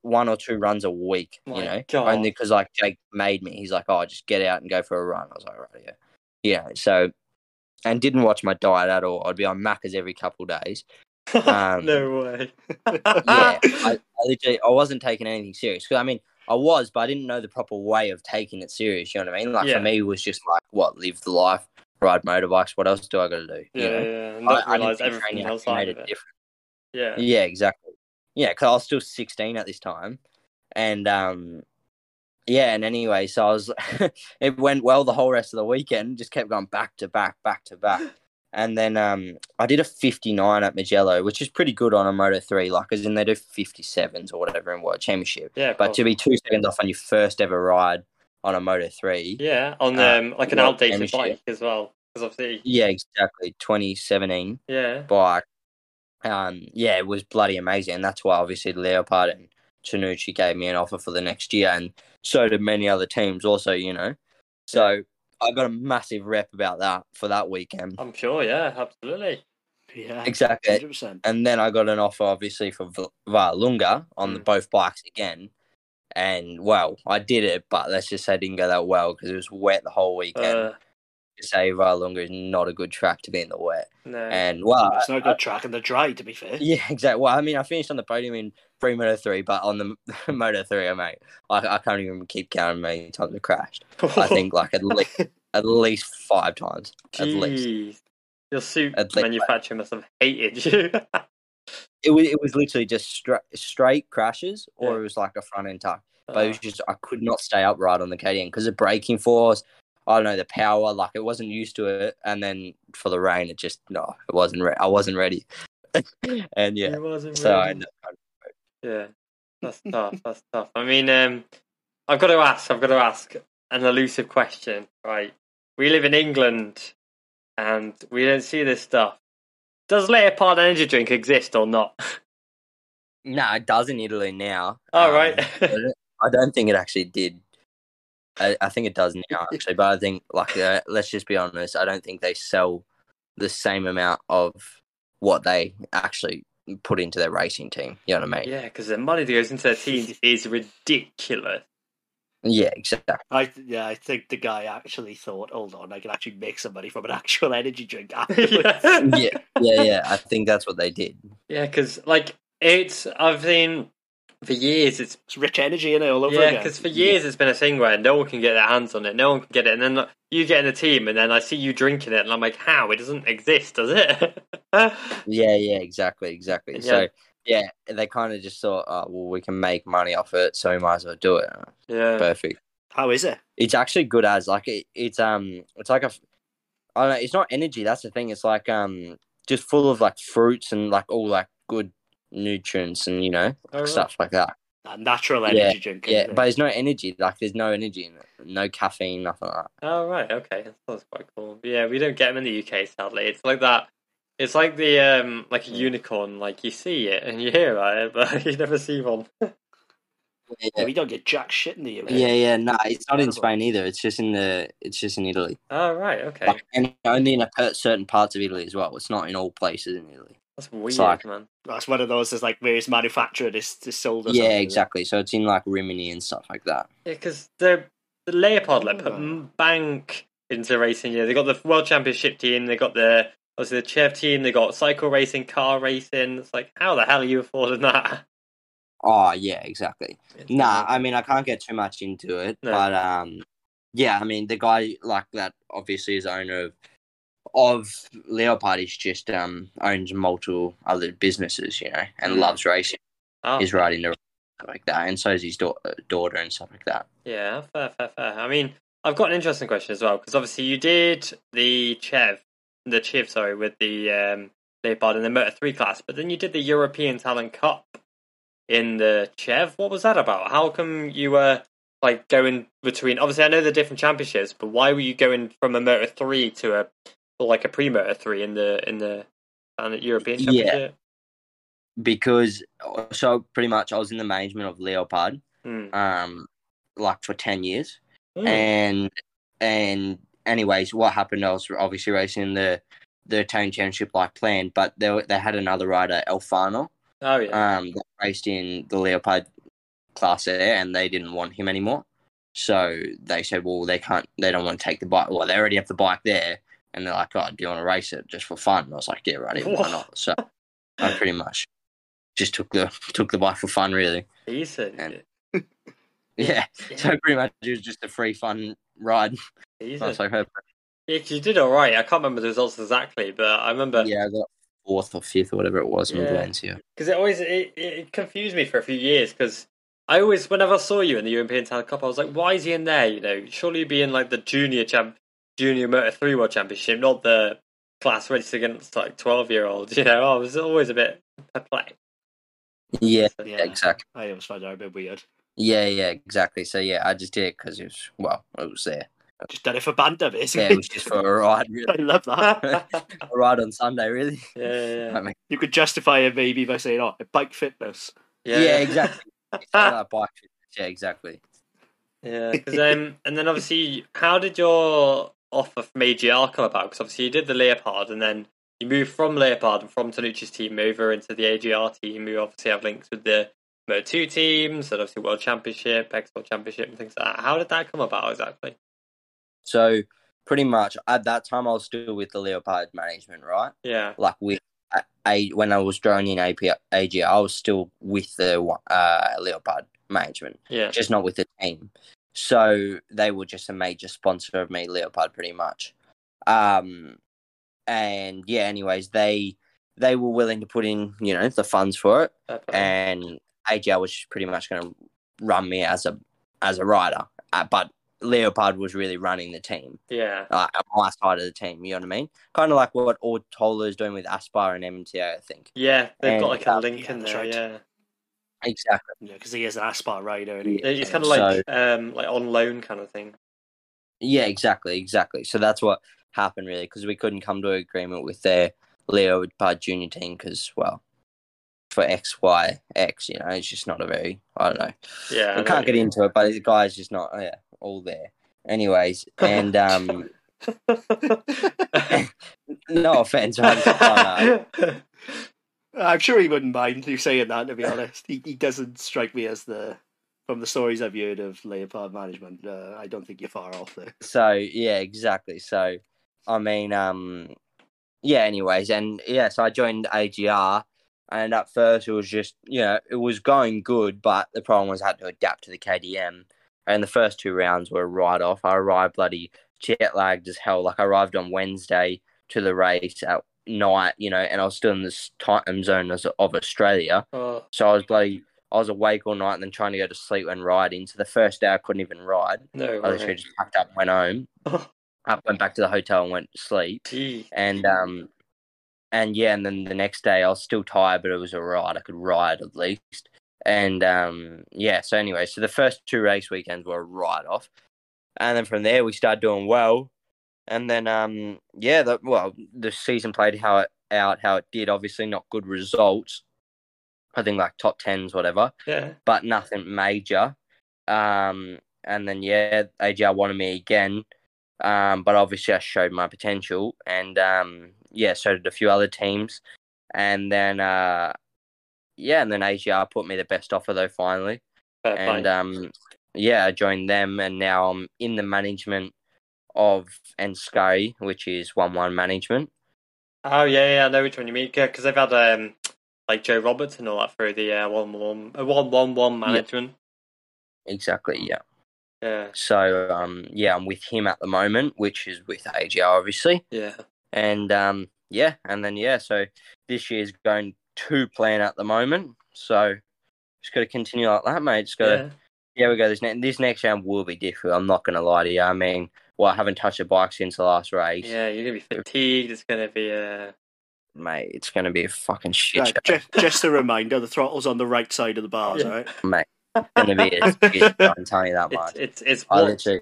one or two runs a week, God. Only because like Jake made me. He's like, "Oh, just get out and go for a run." I was like, "Right, yeah." So, and didn't watch my diet at all. I'd be on Macca's every couple of days. No way. Yeah, I wasn't taking anything serious. Cause I mean. I was, but I didn't know the proper way of taking it serious. You know what I mean? Like for me, it was just like, live the life, ride motorbikes. What else do I got to do? Yeah. And I realised everything else made it different. Yeah, exactly. Yeah, because I was still 16 at this time, and and anyway, so I was. It went well the whole rest of the weekend. Just kept going back to back, back to back, and then I did a 59 at Mugello, which is pretty good on a Moto3, like as in they do 57s or whatever in World Championship. Yeah, but to be 2 seconds off on your first ever ride on a Moto3. Yeah, on like an outdated bike as well, because obviously. Yeah, exactly. 2017. Yeah. Bike. Yeah, it was bloody amazing, and that's why obviously Leopard and Tonucci gave me an offer for the next year, and so did many other teams also. So. Yeah. I got a massive rep about that for that weekend. I'm sure, yeah, absolutely. Yeah, exactly. 100%. And then I got an offer, obviously, for Valunga on both bikes again. And, well, I did it, but let's just say it didn't go that well because it was wet the whole weekend. To say Valunga is not a good track to be in the wet. No. And, well, it's not a good track in the dry, to be fair. Yeah, exactly. Well, I mean, I finished on the podium in Pre-Moto3, but on the Moto3, mate, I can't even keep counting how many times I crashed. I think like at least 5 times. Jeez. At least. Your suit manufacturer must have hated you. It was literally just straight crashes, or it was like a front end tuck. But it was just I could not stay upright on the KTM because the braking force. I don't know, the power, like it wasn't used to it. And then for the rain, it just, it wasn't ready. I wasn't ready. And yeah, yeah, that's tough. That's tough. I mean, I've got to ask an elusive question, right? We live in England and we don't see this stuff. Does Leopard energy drink exist or not? No, it does in Italy now. Oh, right. I don't think it actually did. I think it does now, actually, but I think, like, let's just be honest, I don't think they sell the same amount of what they actually put into their racing team, you know what I mean? Yeah, because the money that goes into their teams is ridiculous. Yeah, exactly. I think the guy actually thought, hold on, I can actually make some money from an actual energy drink afterwards. Yeah, I think that's what they did. Yeah, because, like, I've seen For years, it's rich energy in it all over again. Yeah, because for years it's been a thing where no one can get their hands on it, no one can get it, and then like, you get in the team, and then I see you drinking it, and I'm like, how? It doesn't exist, does it? Exactly. Yeah. So, yeah, they kind of just thought, oh, well, we can make money off it, so we might as well do it. Yeah. Perfect. How is it? It's actually good as, like, it's like a, I don't know, it's not energy, that's the thing. It's like, just full of, like, fruits and, like, all, like, good nutrients and, you know, stuff like that. That natural energy drink. Yeah, but there's no energy. Like, there's no energy in it. No caffeine, nothing like that. Oh, right. Okay. That's quite cool. Yeah, we don't get them in the UK, sadly. It's like that. It's like the, like a unicorn. Like, you see it and you hear about it, but you never see one. Yeah. We don't get jack shit in the UK. Yeah, no, it's not in Spain either. It's just in Italy. Oh, right, okay. Like, and only in certain parts of Italy as well. It's not in all places in Italy. That's weird, like, man. That's one of those that's like where it's manufactured, it's sold. Yeah, exactly. So it's in like Rimini and stuff like that. Yeah, because the Leopard put bank into racing. Yeah, they got the World Championship team. They got the obviously the Chev team. They got cycle racing, car racing. It's like, how the hell are you affording that? Oh yeah, exactly. I mean, I can't get too much into it, but yeah, I mean, the guy like that obviously is owner of Leopard. He's just owns multiple other businesses, you know, and loves racing. Oh. He's riding the stuff like that, and so is his daughter and stuff like that. Yeah, fair. I mean, I've got an interesting question as well because obviously you did the Chev, with the Leopard in the Moto3 class, but then you did the European Talent Cup. In the Chev, what was that about? How come you were like going between? Obviously, I know the different championships, but why were you going from a Moto3 to a pre-Moto3 in the European Championship? Yeah, because pretty much I was in the management of Leopard, like for 10 years, and anyways, what happened? I was obviously racing in the Italian Championship like planned, but they had another rider, Alfano. Oh yeah. They raced in the Leopard class there, and they didn't want him anymore. So they said, "Well, they don't want to take the bike. Well, they already have the bike there." And they're like, "Oh, do you want to race it just for fun?" And I was like, "Yeah, right. Why not?" So I pretty much just took the bike for fun, really. Decent. And, yeah. So pretty much it was just a free fun ride. Decent. I was like, "Hope." Yeah, because you did all right. I can't remember the results exactly, but I remember. Yeah. I got 4th or 5th or whatever it was in Valencia. Because it confused me for a few years because I always, whenever I saw you in the European Talent Cup, I was like, why is he in there? You know, surely you'd be in like the junior Moto3 World Championship, not the class raced against like 12-year-olds. You know, I was always a bit perplexed. Yeah, exactly. I always find that a bit weird. Yeah, exactly. So yeah, I just did it because it was there. Just done it for banter, basically. Yeah, it was just for a ride, really. I love that. A ride on Sunday, really. Yeah. I mean, you could justify it maybe by saying, oh, bike fitness. Yeah, exactly. Bike fitness. Yeah, exactly. Yeah, because and then obviously, how did your offer from AGR come about? Because obviously you did the Leopard, and then you moved from Leopard and from Tonucci's team over into the AGR team, who obviously have links with the Moto2 teams, and obviously World Championship, X-World Championship, and things like that. How did that come about, exactly? So pretty much at that time, I was still with the Leopard management, right? Yeah. Like when I was joining AGR, I was still with the Leopard management. Yeah. Just not with the team. So they were just a major sponsor of me, Leopard, pretty much. And yeah, anyways, they were willing to put in, you know, the funds for it. Okay. And AGR was pretty much going to run me as a rider, but Leopard was really running the team. Yeah. On my side of the team, you know what I mean? Kind of like what Ortola is doing with Aspire and MTA, I think. Yeah, they've got like a link in there, yeah. Exactly. Yeah, because he is an Aspire rider. And he's kind of like on loan kind of thing. Yeah, exactly. So that's what happened, really, because we couldn't come to an agreement with their Leopard junior team because, well, for XYX, you know, it's just not a very, I don't know. Yeah. We can't get into it, but the guy's just not, all there. Anyways, and no offense. I'm sure he wouldn't mind you saying that, to be honest. He doesn't strike me as from the stories I've heard of Leopard management, I don't think you're far off there. So yeah, exactly. So I mean, anyways, and yeah, so I joined AGR And at first it was just, it was going good, but the problem was I had to adapt to the KTM. And the first two rounds were right off. I arrived bloody jet lagged as hell. Like, I arrived on Wednesday to the race at night, and I was still in this time zone of Australia. So I was awake all night and then trying to go to sleep and riding. So the first day I couldn't even ride. No, I literally just packed up and went home. I went back to the hotel and went to sleep. Gee. And then the next day I was still tired, but it was all right. I could ride at least. And, so anyway, so the first two race weekends were right off. And then from there we started doing well. And then, the season played how it did. Obviously not good results. I think like top 10s, whatever. Yeah. But nothing major. And then, AGR wanted me again. But obviously I showed my potential. And, so did a few other teams. And then, AGR put me the best offer though, finally. And, I joined them. And now I'm in the management of Enskari, which is 1-1 management. Oh, yeah, I know which one you mean. Yeah, because they've had, Joe Roberts and all that through the 1-1-1 management. Yeah. Exactly, yeah. Yeah. So, I'm with him at the moment, which is with AGR, obviously. Yeah. And, so this year's going to plan at the moment. So, just got to continue like that, mate. Just got to, we go. This next round will be difficult. I'm not going to lie to you. I mean, I haven't touched a bike since the last race. Yeah, you're going to be fatigued. It's going to be Mate, it's going to be a fucking shit show. Just a reminder, the throttle's on the right side of the bars, right? Mate, it's going to be a shit show, I'm telling you that much. It's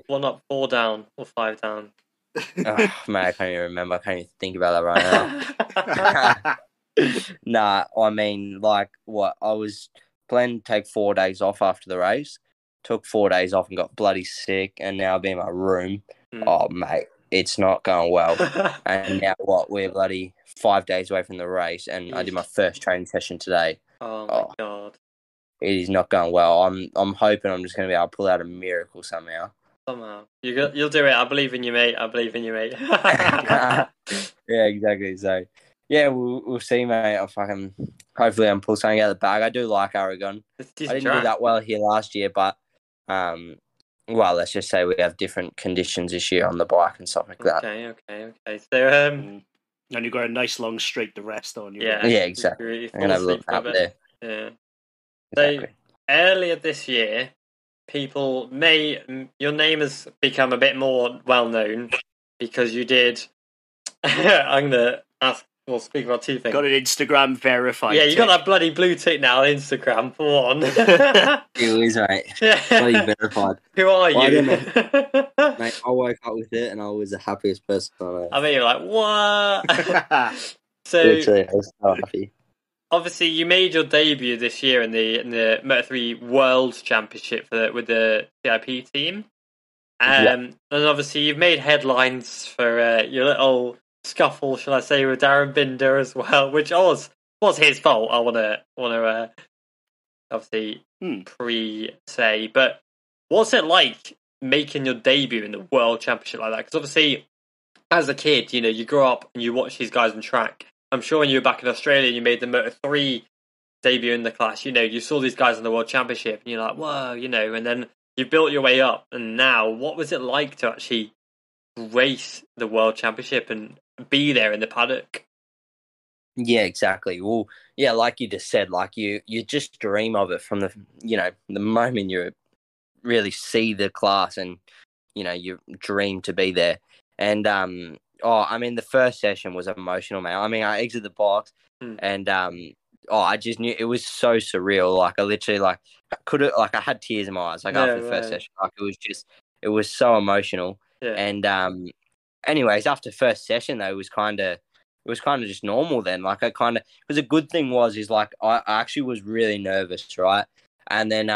one up, four down, or five down. Mate, I can't even remember. I can't even think about that right now. Nah, I mean, I was planning to take 4 days off after the race, took 4 days off and got bloody sick, and now I'll be in my room. Mm. Oh, mate. It's not going well. And now we're bloody 5 days away from the race, and I did my first training session today. Oh, my God. It is not going well. I'm hoping I'm just going to be able to pull out a miracle somehow. Somehow. You'll do it. I believe in you, mate. Yeah, exactly. So, we'll see, mate. Hopefully I'm pulling something out of the bag. I do like Aragon. I didn't do that well here last year, but... let's just say we have different conditions this year on the bike and stuff like that. Okay. So, and you've got a nice long streak to rest on. Yeah, exactly. Really I'm going to have a look up there. Yeah. Exactly. So, earlier this year, your name has become a bit more well-known because you did, I'm going to ask, we'll speak about two things. Got an Instagram verified. Yeah, you got that bloody blue tick now on Instagram, for one. It is, mate. Bloody verified. Who are you? Mate, I woke up with it and I was the happiest person on earth. I mean, you're like, what? So, literally, I was so happy. Obviously, you made your debut this year in the Moto3 World Championship with the CIP team. And obviously, you've made headlines for your little... scuffle, shall I say, with Darryn Binder as well, which was his fault. I want to obviously pre-say, but what's it like making your debut in the World Championship like that? Because obviously, as a kid, you grow up and you watch these guys on track. I'm sure when you were back in Australia, you made the Moto3 debut in the class. You saw these guys in the World Championship, and you're like, whoa, And then you built your way up, and now, what was it like to actually race the World Championship and be there in the paddock? Yeah, exactly. Well, yeah, like you just said, like you just dream of it from the the moment you really see the class, and you dream to be there. And the first session was emotional, man. I mean, I exited the box and I just knew it was so surreal. Like I literally I had tears in my eyes after the first session. Like it was so emotional. Yeah. And after first session though, it was kind of just normal then. Like because a good thing is I actually was really nervous, right? And then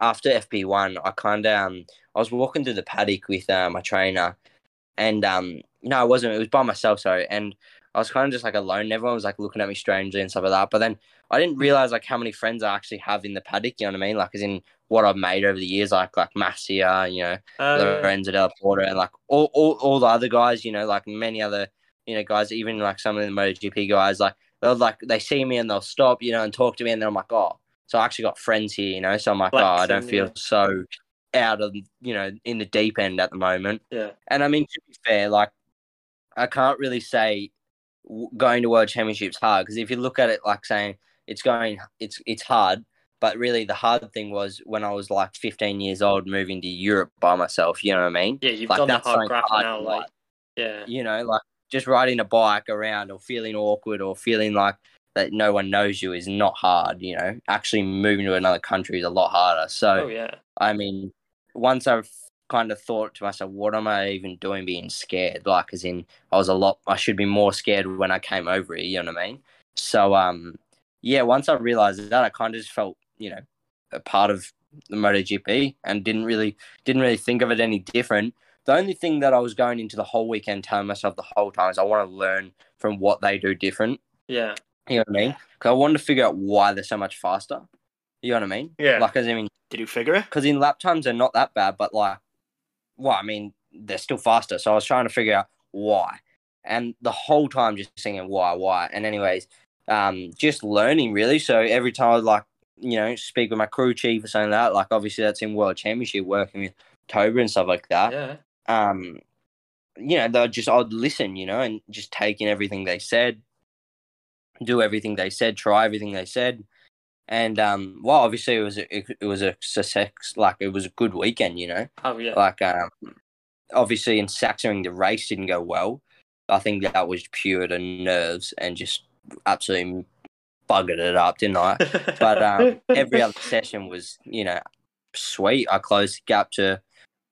after FP1, I was walking through the paddock with my trainer, and it was by myself. Sorry, and I was kind of just alone. Everyone was looking at me strangely and stuff like that. But then I didn't realize how many friends I actually have in the paddock. You know what I mean? As in what I've made over the years, like Massia, Lorenzo Del Porto, and all the other guys, many other guys, even some of the MotoGP guys, they'll like, they see me and they'll stop, you know, and talk to me, and then I'm like, oh, so I actually got friends here, you know, so I'm like, oh, I don't feel so out of, you know, in the deep end at the moment. Yeah. And I mean, to be fair, like, I can't really say going to World Championships hard, because if you look at it like saying it's hard, but really the hard thing was when I was like 15 years old moving to Europe by myself, you know what I mean? Yeah, you've like, done that hard crap now, like, yeah. You know, like just riding a bike around or feeling awkward or feeling like that no one knows you is not hard, you know. Actually moving to another country is a lot harder. So, I mean, once I've kind of thought to myself, what am I even doing being scared? Like, as in, I should be more scared when I came over here, you know what I mean? So, yeah, once I realised that, I kind of just felt, you know, a part of the MotoGP and didn't really think of it any different. The only thing that I was going into the whole weekend telling myself the whole time is I want to learn from what they do different. Yeah. You know what I mean? Because I wanted to figure out why they're so much faster. You know what I mean? Yeah. Like, as I mean... Did you figure it? Because in lap times, they're not that bad, but, like, well, I mean, they're still faster. So I was trying to figure out why. And the whole time just singing why. And anyways, just learning, really. So every time I, like, you know, speak with my crew chief or something like that, like, obviously that's in World Championship, working with Toba and stuff like that. Yeah. You know, I'd listen, you know, and just take in everything they said, do everything they said, try everything they said. And, well, obviously it was a success, like it was a good weekend, you know. Oh, yeah. Like, obviously in Sachsenring, the race didn't go well. I think that was pure to nerves and just absolutely buggered it up, didn't I? But every other session was, you know, sweet. I closed the gap to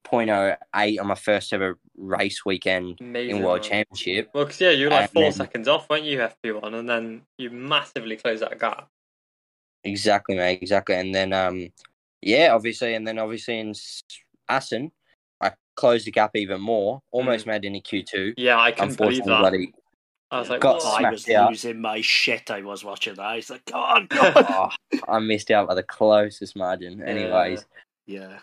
0.08 on my first ever race weekend. Amazing. In World Championship. Well, because, yeah, you were like 4 seconds off, weren't you, FP1, and then you massively closed that gap. Exactly, mate, exactly. And then, obviously in Assen, I closed the gap even more, almost made any Q2. Yeah, I couldn't believe that. Bloody, I was like, I was losing my shit. I was watching that. It's like, God. I missed out by the closest margin. Yeah. Anyways. Yeah.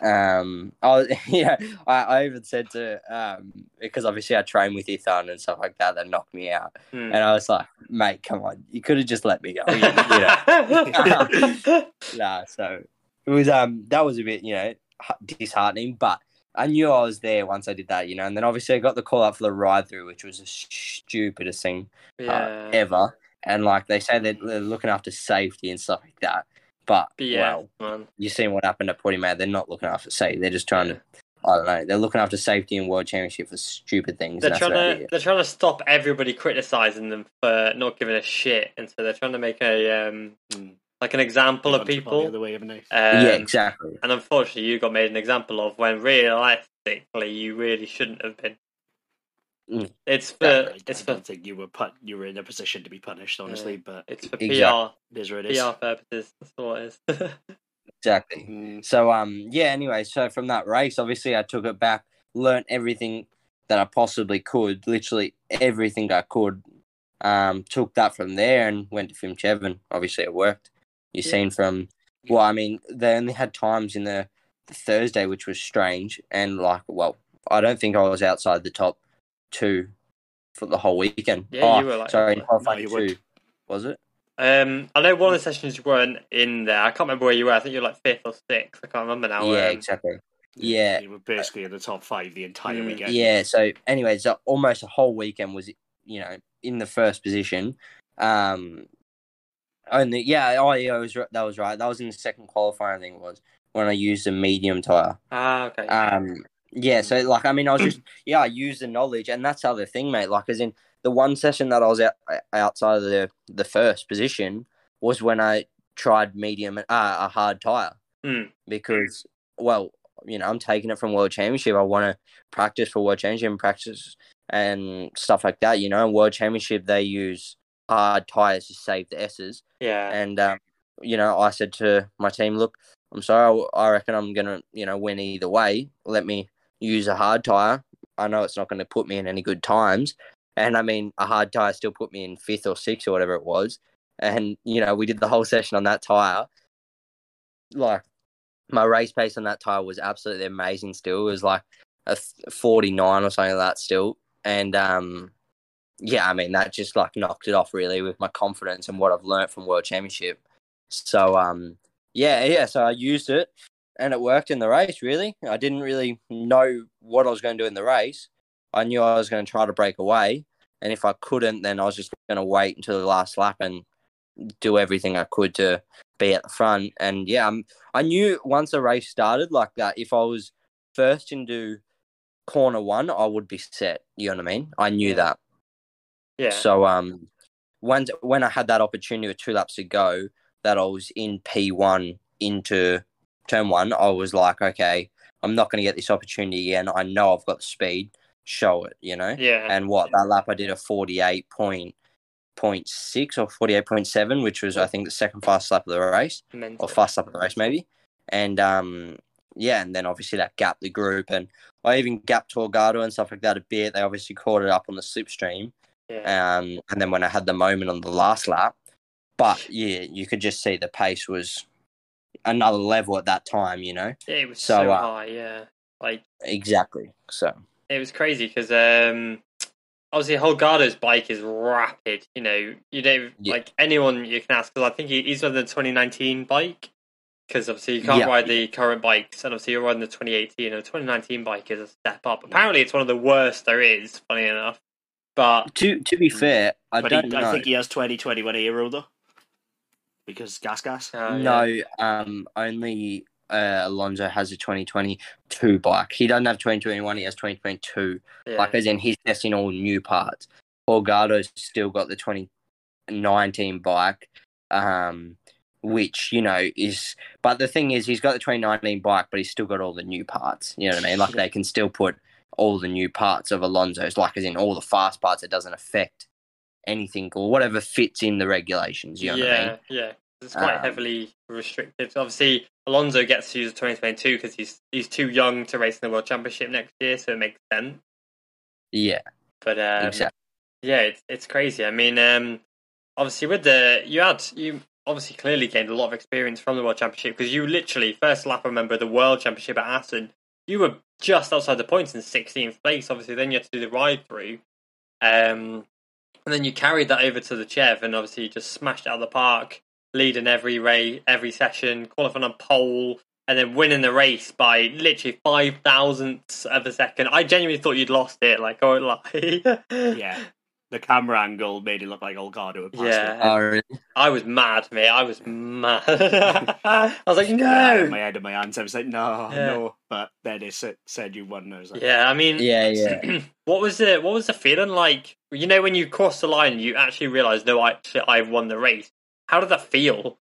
I even said to because obviously I train with Ethan and stuff like that. That knocked me out, and I was like, "Mate, come on, you could have just let me go." You know? Nah, so it was that was a bit, you know, disheartening, but I knew I was there once I did that, you know. And then obviously I got the call up for the ride through, which was the stupidest thing ever. And like they say, they're looking after safety and stuff like that. But yeah, well, you've seen what happened at Portimão. They're not looking after safety. They're just trying to, I don't know, they're looking after safety in World Championship for stupid things. They're trying to stop everybody criticising them for not giving a shit. And so they're trying to make a, like an example of people. The other way, haven't they? Yeah, exactly. And unfortunately, you got made an example of when realistically you really shouldn't have been. I don't think you were in a position to be punished, honestly, but it's for PR. It is what it is. PR purposes, that's what it is. Exactly. So anyway, so from that race, obviously I took it back, learnt everything that I possibly could, literally everything I could. Took that from there and went to Filmchev, and obviously it worked. Seen from they only had times in the Thursday, which was strange, and like, well, I don't think I was outside the top two for the whole weekend. You were like, sorry, two, was it? I know one of the sessions you weren't in there. I can't remember where you were. I think you were like fifth or sixth. I can't remember now. Yeah, exactly. Yeah, you were basically in the top five the entire weekend. Yeah. So, anyways, almost the whole weekend was, you know, in the first position. That was right. That was in the second qualifying. I think it was when I used a medium tire. Ah, okay. Yeah, so, like, I mean, I was just, I used the knowledge, and that's the other thing, mate. Like, as in, the one session that I was outside of the first position was when I tried medium, a hard tyre. Because, well, you know, I'm taking it from World Championship. I want to practice for World Championship and practice and stuff like that, you know. In World Championship, they use hard tyres to save the S's. Yeah. And, you know, I said to my team, look, I'm sorry, I reckon I'm going to, you know, win either way. Let me use a hard tyre. I know it's not going to put me in any good times. And, I mean, a hard tyre still put me in fifth or sixth or whatever it was. And, you know, we did the whole session on that tyre. Like, my race pace on that tyre was absolutely amazing still. It was like a 49 or something like that still. And, yeah, I mean, that just like knocked it off really with my confidence and what I've learned from World Championship. So, so I used it and it worked in the race, really. I didn't really know what I was going to do in the race. I knew I was going to try to break away. And if I couldn't, then I was just going to wait until the last lap and do everything I could to be at the front. And, yeah, I knew once the race started like that, if I was first into corner one, I would be set. You know what I mean? I knew that. Yeah. So when I had that opportunity with 2 laps to go that I was in P1 into turn one, I was like, okay, I'm not going to get this opportunity again. I know I've got the speed. Show it, you know? Yeah. And that lap I did a 48.6 or 48.7, which was, I think, the second fast lap of the race. Mental. Or fast lap of the race, maybe. And, and then obviously that gapped the group. And I even gapped Holgado and stuff like that a bit. They obviously caught it up on the slipstream. Yeah. And then when I had the moment on the last lap, but, yeah, you could just see the pace was another level at that time, you know? Yeah, it was so high, yeah. Like exactly, so... It was crazy because obviously Holgado's bike is rapid. You know, you don't like anyone you can ask because I think he's on the 2019 bike because obviously you can't ride the current bikes, and obviously you're riding the 2018 and the 2019 bike is a step up. Apparently, it's one of the worst there is. Funny enough, but to be fair, I don't know. I think he has 2021 Aero though because gas. Only. Alonso has a 2022 bike. He doesn't have 2021, he has 2022. Yeah. Like, as in, he's testing all new parts. Holgado's still got the 2019 bike, which, you know, is... But the thing is, he's got the 2019 bike, but he's still got all the new parts. You know what I mean? Like, they can still put all the new parts of Alonso's, like, as in all the fast parts. It doesn't affect anything or whatever fits in the regulations. You know what I mean? Yeah. It's quite heavily restricted. Obviously, Alonso gets to use the 2022 because he's too young to race in the World Championship next year, so it makes sense. Yeah, but exactly. Yeah, it's crazy. I mean, obviously, with you obviously clearly gained a lot of experience from the World Championship because you literally first lap. I remember the World Championship at Assen, you were just outside the points in 16th place. Obviously, then you had to do the ride through. And then you carried that over to the Chev, and obviously you just smashed it out of the park. Leading every session, qualifying on pole, and then winning the race by literally 5 thousandths of a second. I genuinely thought you'd lost it. Like, I won't lie. Yeah, the camera angle made it look like Olgado had passed it. Oh, really? I was mad, mate. I was like, no. Yeah, I had my head in my hands. I was like, no. But then it said you won. I was like, yeah, I mean, yeah. What was the feeling like? You know, when you cross the line, and you actually realised, no, I've won the race. How did that feel?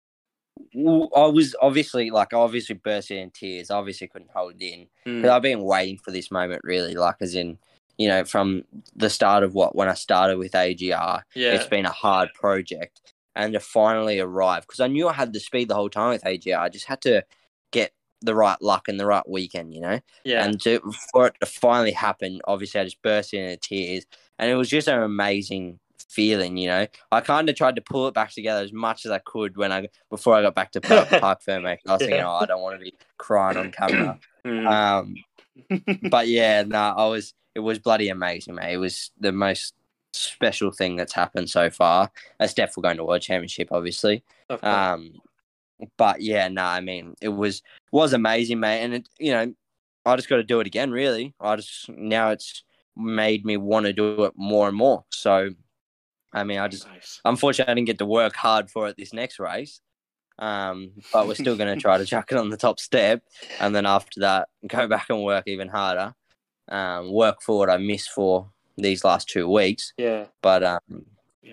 Well, I was obviously bursting in tears. I obviously couldn't hold it in. Because I've been waiting for this moment, really. Like, as in, you know, from the start of when I started with AGR, it's been a hard project. And to finally arrive, because I knew I had the speed the whole time with AGR. I just had to get the right luck and the right weekend, you know? Yeah. And for it to finally happen, obviously I just burst into tears. And it was just an amazing feeling, you know. I kind of tried to pull it back together as much as I could before I got back to Park Ferme. I was thinking, I don't want to be crying on camera. But yeah, it was bloody amazing, mate. It was the most special thing that's happened so far. Except for going to World Championship, obviously. But yeah, I mean, it was amazing, mate. And it, you know, I just got to do it again. Really, now it's made me want to do it more and more. So. I mean, unfortunately, I didn't get to work hard for it this next race, but we're still going to try to chuck it on the top step, and then after that, go back and work even harder, work for what I missed for these last 2 weeks. Yeah. But,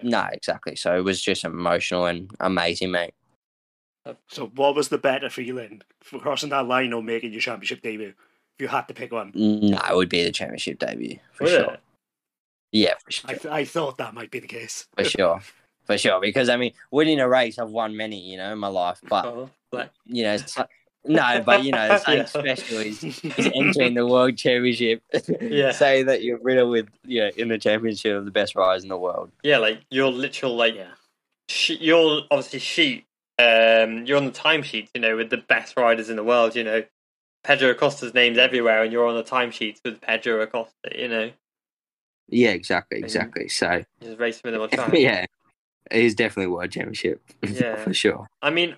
no, exactly. So it was just emotional and amazing, mate. So what was the better feeling, for crossing that line or making your championship debut? If you had to pick one. No, it would be the championship debut, for sure. Yeah, for sure. I thought that might be the case. For sure. Because, I mean, winning a race, I've won many, you know, in my life. But, you know, something special is entering the World Championship. Yeah. Say that you're riddled with, you know, in the championship of the best riders in the world. Yeah, like, you're literal, like, you're obviously sheet. You're on the timesheets, you know, with the best riders in the world, you know. Pedro Acosta's name's everywhere, and you're on the timesheets with Pedro Acosta, you know. Yeah, exactly. So he's racing with him on track. Yeah, he's definitely world championship. Yeah, for sure. I mean,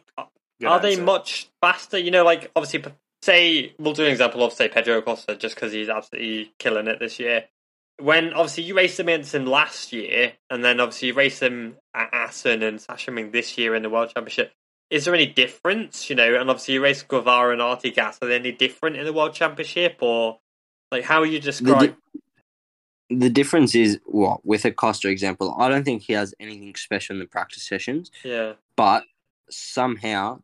are they much faster? You know, like obviously, say we'll do an example of say Pedro Acosta, just because he's absolutely killing it this year. When obviously you raced him against him last year, and then obviously you raced him at Assen and Sasheming this year in the world championship. Is there any difference? You know, and obviously you raced Guevara and Artigas. Are they any different in the world championship, or like how are you describing? The difference is what with Acosta example, I don't think he has anything special in the practice sessions. Yeah. But somehow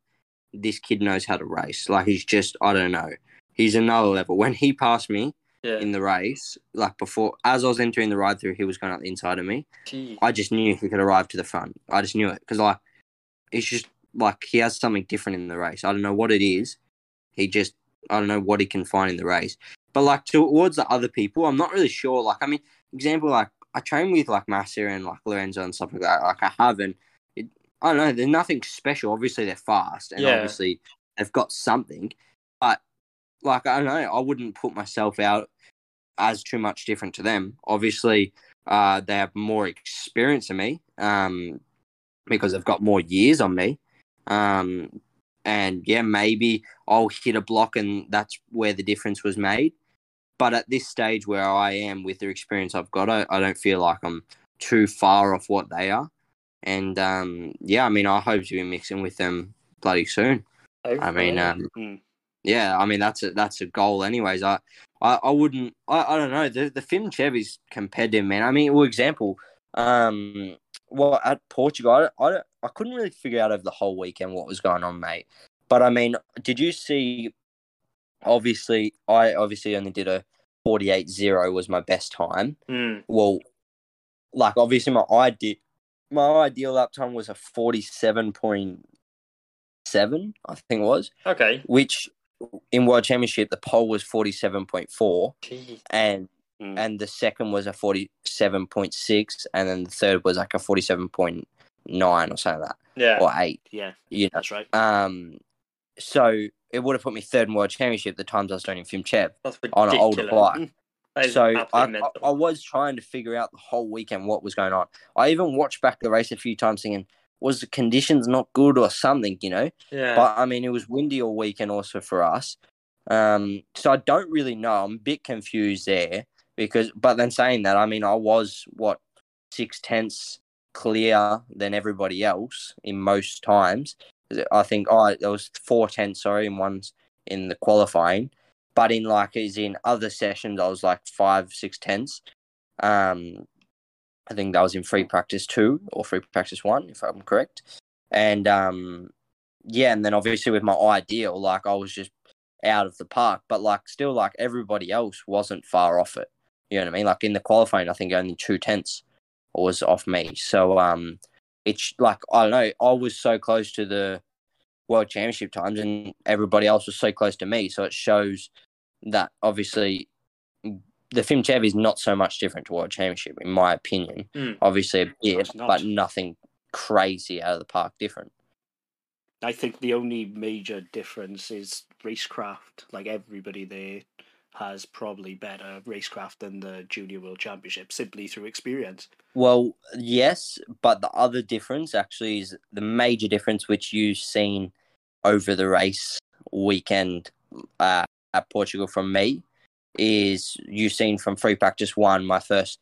this kid knows how to race. Like he's just I don't know. He's another level. When he passed me in the race, like before as I was entering the ride through, he was going up the inside of me. Jeez. I just knew he could arrive to the front. I just knew it. Because like it's just like he has something different in the race. I don't know what it is. I don't know what he can find in the race. But, like, towards the other people, I'm not really sure. Like, I mean, example, like, I train with, like, Massa and, like, Lorenzo and stuff like that. Like, I have, and I don't know. There's nothing special. Obviously, they're fast, and obviously they've got something. But, like, I don't know. I wouldn't put myself out as too much different to them. Obviously, they have more experience than me because they've got more years on me. And, yeah, maybe I'll hit a block, and that's where the difference was made. But at this stage where I am with the experience I've got, I don't feel like I'm too far off what they are. And, yeah, I mean, I hope to be mixing with them bloody soon. Okay. I mean, yeah, I mean, that's a goal anyways. I don't know. The Finn Chevys compared to him, man. I mean, for example, at Portugal, I couldn't really figure out over the whole weekend what was going on, mate. But, I mean, did you see... Obviously, I only did a 48.0 was my best time. Mm. Well, like obviously my ideal lap time was a 47.7, I think it was. Okay. Which in World Championship the pole was 47.4, and the second was a 47.6, and then the third was like a 47.9 or something like that. Yeah. Or 8. Yeah. You know? That's right. So it would have put me third in World Championship the times I was doing in FIMCHEV on an older bike. So I was trying to figure out the whole weekend what was going on. I even watched back the race a few times thinking, was the conditions not good or something, you know? Yeah. But, I mean, it was windy all weekend also for us. So I don't really know. I'm a bit confused there. But then saying that, I mean, I was, 6 tenths clear than everybody else in most times. I think there was 4 tenths, in ones in the qualifying, but in other sessions I was 5-6 tenths. I think that was in free practice 2 or free practice 1, if I'm correct. And and then obviously with my ideal, I was just out of the park, but still everybody else wasn't far off it. You know what I mean? In the qualifying, I think only 2 tenths was off me. So it's I don't know, I was so close to the World Championship times and everybody else was so close to me. So it shows that obviously the FIMCHEV is not so much different to World Championship, in my opinion. Mm. Obviously a bit, but nothing crazy out of the park different. I think the only major difference is racecraft. Everybody there has probably better racecraft than the Junior World Championship simply through experience. Well, yes, but the other difference actually is the major difference which you've seen over the race weekend at Portugal from me is you've seen from free practice 1, my first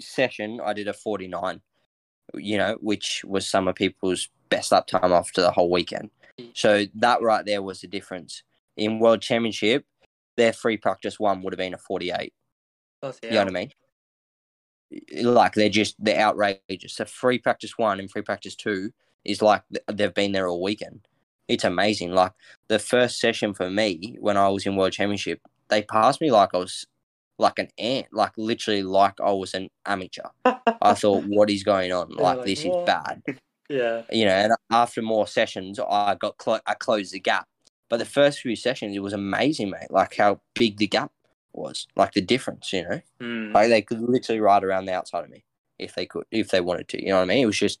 session I did a 49, which was some of people's best lap time after the whole weekend. So that right there was the difference. In World Championship, their free practice 1 would have been a 48. You know what I mean? They're outrageous. So free practice 1 and free practice 2 is they've been there all weekend. It's amazing. The first session for me when I was in World Championship, they passed me I was an ant, literally I was an amateur. I thought, what is going on? This is bad. Yeah. And after more sessions, I closed the gap. But the first few sessions, it was amazing, mate, how big the gap was, the difference, you know? Mm. They could literally ride around the outside of me if they wanted to, you know what I mean? It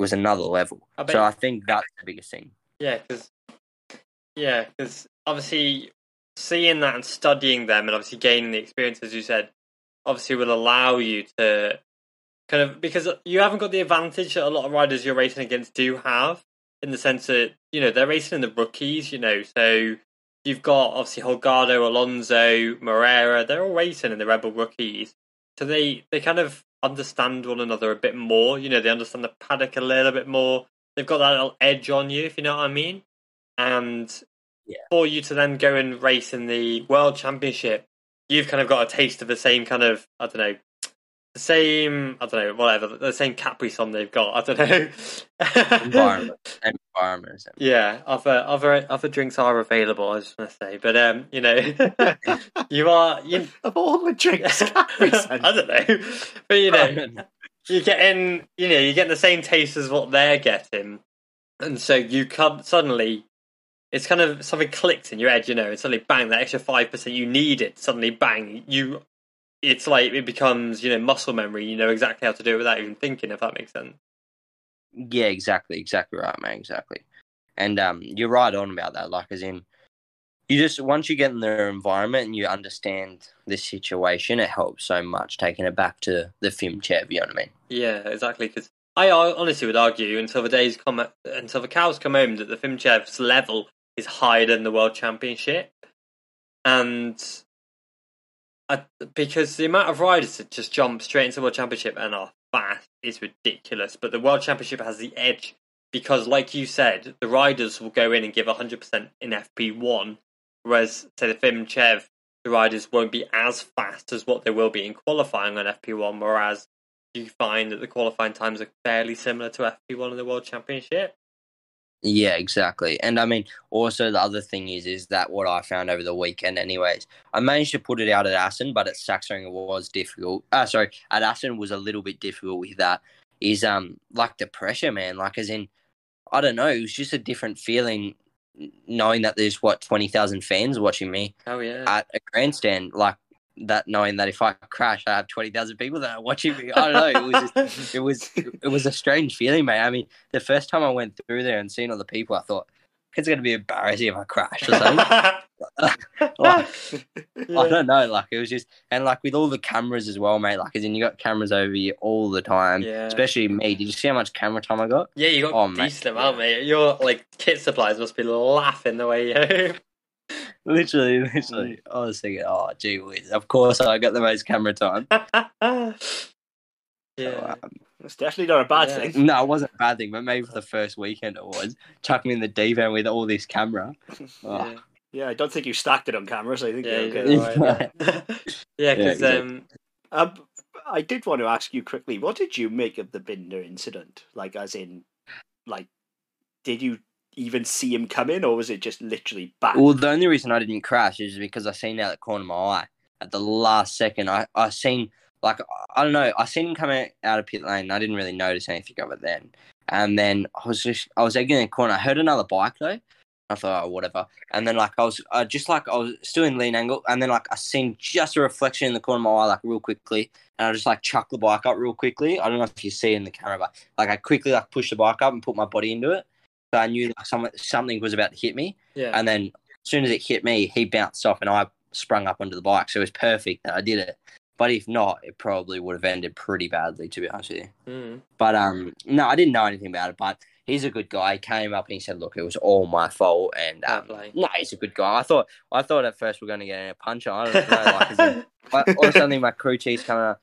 was another level. So I think that's the biggest thing. Yeah, because obviously seeing that and studying them and obviously gaining the experience, as you said, obviously will allow you to kind of, because you haven't got the advantage that a lot of riders you're racing against do have, in the sense that, you know, they're racing in the rookies, you know, so you've got obviously Holgado, Alonso, Moreira, they're all racing in the Rebel rookies, so they kind of understand one another a bit more, you know, they understand the paddock a little bit more, they've got that little edge on you, if you know what I mean. And yeah, for you to then go and race in the World Championship, you've kind of got a taste of the same kind of, the same Capri Sun they've got, Environment. Yeah, other drinks are available, I was just going to say. But, you know, Of all the drinks, Capri Sun. I don't know. But, you know, you're getting the same taste as what they're getting. And so you come, suddenly, it's kind of something clicked in your head, you know, and suddenly, bang, that extra 5% you need it. Suddenly, bang, it's like it becomes, you know, muscle memory. You know exactly how to do it without even thinking, if that makes sense. Yeah, exactly right, man, exactly. And you're right on about that. Like, as in, you just, once you get in their environment and you understand this situation, it helps so much, taking it back to the film chair, you know what I mean? Yeah, exactly, because I honestly would argue until the cows come home that the FIMCHEV's level is higher than the World Championship, and because the amount of riders that just jump straight into the World Championship and are fast is ridiculous, but the World Championship has the edge because, like you said, the riders will go in and give 100% in FP1, whereas, say, the FIMCHEV, the riders won't be as fast as what they will be in qualifying on FP1, whereas you find that the qualifying times are fairly similar to FP1 in the World Championship. Yeah, exactly. And I mean, also the other thing is that what I found over the weekend anyways, I managed to put it out at Assen, but at Sachsenring was difficult. At Assen was a little bit difficult with that, is like the pressure, man. Like, as in, I don't know, it was just a different feeling knowing that there's, 20,000 fans watching me at a grandstand, like, that knowing that if I crash, I have 20,000 people that are watching me. I don't know. It was just, it was a strange feeling, mate. I mean, the first time I went through there and seen all the people, I thought it's going to be embarrassing if I crash or something. I don't know. Like, it was just, and like with all the cameras as well, mate. Like, as in, you got cameras over you all the time. Yeah. Especially me. Did you see how much camera time I got? Yeah, you got decent amount, mate. Your kit supplies must be laughing the way you. Literally. I was thinking, oh, gee whiz. Of course I got the most camera time. Yeah. So, it's definitely not a bad thing. No, it wasn't a bad thing, but maybe for the first weekend it was. Chuck me in the deep end with all this camera. Oh. Yeah, I don't think you stacked it on camera, so I think you're okay. Right, yeah, because I did want to ask you quickly, what did you make of the Binder incident? Like, as in, did you even see him come in, or was it just literally back? Well, the only reason I didn't crash is because I seen out the corner of my eye at the last second. I seen, I seen him come out of pit lane and I didn't really notice anything of it then. And then I was egging the corner. I heard another bike though. I thought, oh, whatever. And then I was still in lean angle. And then I seen just a reflection in the corner of my eye, real quickly. And I just chucked the bike up real quickly. I don't know if you see it in the camera, but I quickly pushed the bike up and put my body into it. So I knew something was about to hit me. Yeah. And then as soon as it hit me, he bounced off and I sprung up onto the bike. So it was perfect that I did it. But if not, it probably would have ended pretty badly, to be honest with you. Mm. But no, I didn't know anything about it. But he's a good guy. He came up and he said, look, it was all my fault. And no, he's a good guy. I thought at first we were going to get in a puncher. I don't know. Or something, my crew chief's coming up.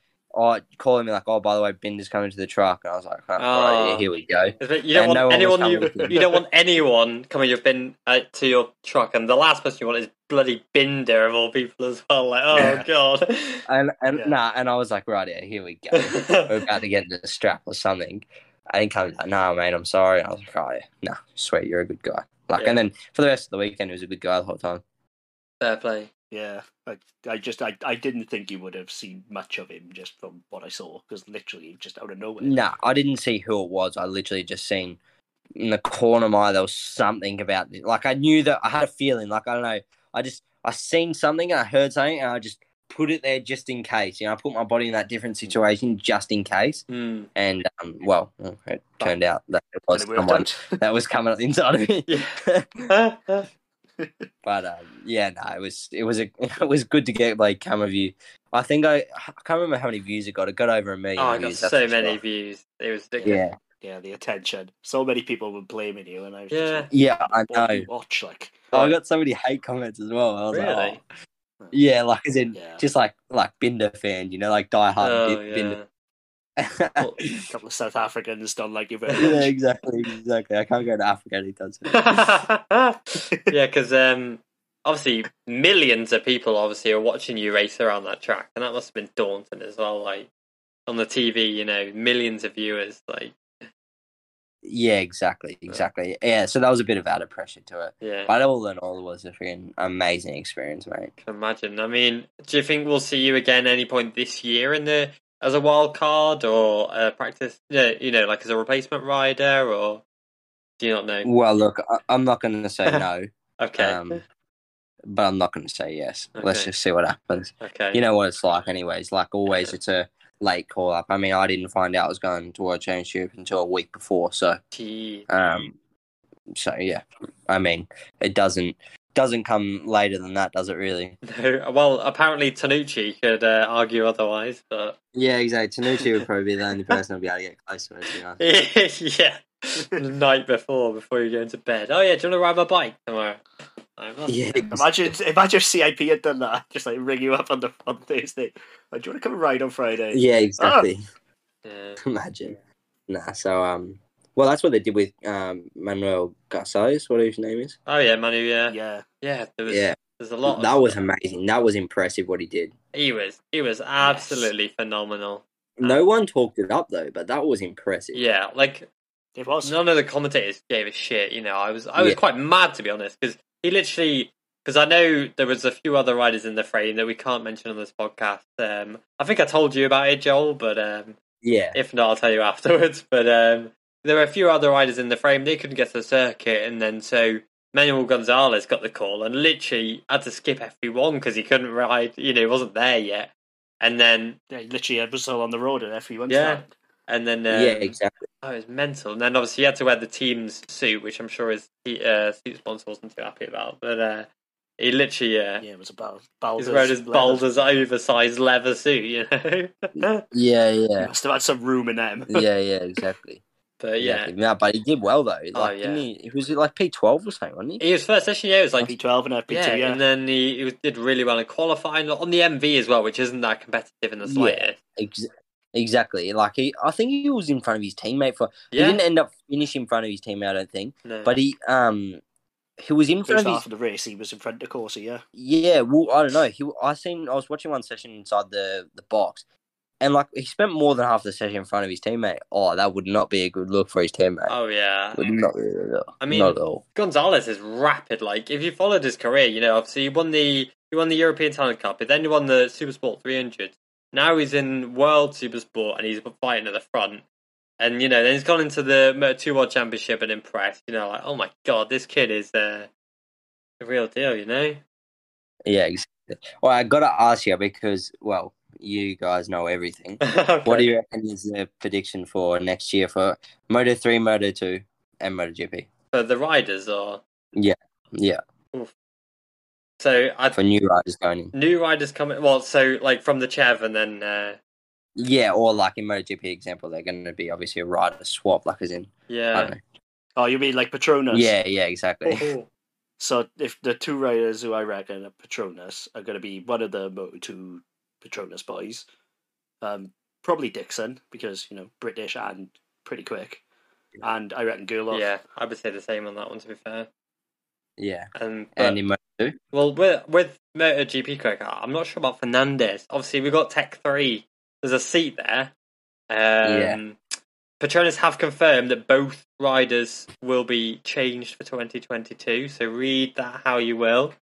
Calling me by the way, Binder's coming to the truck, and I was like, yeah, here we go. You don't want anyone coming to your truck, and the last person you want is bloody Binder of all people as well. God. And I was like, right, yeah, here we go. We're about to get into the strap or something. And he comes like, no, mate, I'm sorry. And I was like, right, yeah, no, sweet, you're a good guy. And then for the rest of the weekend, he was a good guy the whole time. Fair play. Yeah, I didn't think you would have seen much of him just from what I saw, because literally just out of nowhere. No, I didn't see who it was. I literally just seen in the corner of my eye there was something about it. I knew that I had a feeling. I don't know. I seen something and I heard something and I just put it there just in case. You know, I put my body in that different situation just in case. Mm. And it turned out that it was someone that was coming up inside of me. Yeah. But yeah, no, it was good to get like camera view. I think I can't remember how many views it got. It got over a million. Oh, I got so many views. It was ridiculous. Yeah, the attention. So many people were blaming you, and I was just like, I know. Watch, like, I got so many hate comments as well. I was like, oh. Yeah, like as in just like Binder fan, you know, like diehard Binder. Well, a couple of South Africans done like you very much. Yeah, exactly. I can't go to Africa anytime soon. Yeah, because obviously millions of people obviously are watching you race around that track, and that must have been daunting as well. Like on the TV, you know, millions of viewers. Like, yeah, exactly. Yeah, so that was a bit of added pressure to it. Yeah, but all in all, it was a freaking amazing experience, mate. I can imagine. I mean, do you think we'll see you again at any point this year in the? As a wild card or a practice, you know, like as a replacement rider, or do you not know? Well, look, I'm not going to say no. Okay. But I'm not going to say yes. Okay. Let's just see what happens. Okay. You know what it's like anyways. Like always, it's a late call up. I mean, I didn't find out I was going to World Championship until a week before. So, so yeah, I mean, it doesn't come later than that, does it really? No. Well, apparently Tonucci could argue otherwise, but... Yeah, exactly. Tonucci would probably be the only person who'd be able to get close to it. Yeah. The night before you go into bed. Oh, yeah, do you want to ride my bike tomorrow? Yeah, imagine if CIP had done that. Just, like, ring you up on Thursday. Like, do you want to come ride on Friday? Yeah, exactly. Oh. Yeah. Imagine. Nah, so, well, that's what they did with Manuel Garcés, whatever his name is. Oh, yeah, Manu, yeah. There's a lot. That was amazing. That was impressive what he did. He was absolutely phenomenal. No one talked it up, though, but that was impressive. Yeah, like, it was. None of the commentators gave a shit, you know. I was quite mad, to be honest, because he literally... Because I know there was a few other riders in the frame that we can't mention on this podcast. I think I told you about it, Joel, but... yeah. If not, I'll tell you afterwards, but... There were a few other riders in the frame. They couldn't get to the circuit, and then so Manuel Gonzalez got the call and literally had to skip FP1 because he couldn't ride. You know, he wasn't there yet. And then he literally was all on the road at FP1. Yeah, and then exactly. Oh, it was mental. And then obviously he had to wear the team's suit, which I'm sure his suit sponsor wasn't too happy about. But he literally it was about he's wearing his Baldur's oversized leather suit. You know. Yeah. He must have had some room in them. Yeah, exactly. But no, but he did well though. Like, didn't he was it like P12 or something, wasn't he? He was first session. Yeah, it was like P12 and P2. Yeah, and then he did really well in qualifying on the MV as well, which isn't that competitive in the slightest. Yeah, exactly. Like I think he was in front of his teammate for. Yeah. He didn't end up finishing in front of his teammate, I don't think. No. But he was in front of his... after the race. He was in front of Corsa. Yeah. Yeah. Well, I don't know. I was watching one session inside the box. And, like, he spent more than half the session in front of his teammate. Oh, that would not be a good look for his teammate. Oh, yeah. Would not be good look. I mean, not at all. Gonzalez is rapid. Like, if you followed his career, you know, obviously he won the European Talent Cup, but then he won the Supersport 300. Now he's in World Supersport, and he's fighting at the front. And, you know, then he's gone into the Moto2 World Championship and impressed. You know, like, oh, my God, this kid is the real deal, you know? Yeah, exactly. Well, I got to ask you because, well... You guys know everything. Okay. What do you reckon is the prediction for next year for Moto3, Moto2, and MotoGP? For the riders, or yeah. Oof. So for new riders going in. New riders coming. Well, so like from the Chev, and then or like in MotoGP example, they're going to be obviously a rider swap, like as in I don't know. Oh, you mean like Petronas? Yeah, exactly. Oh. So if the two riders who I reckon are Petronas are going to be one of the Moto2. Petronas boys, probably Dixon because you know British and pretty quick, and I reckon Gulov. Yeah, I would say the same on that one. To be fair, yeah. And in Moto2, well, with MotoGP quick, I'm not sure about Fernandez. Obviously, we've got Tech 3. There's a seat there. Petronas have confirmed that both riders will be changed for 2022. So read that how you will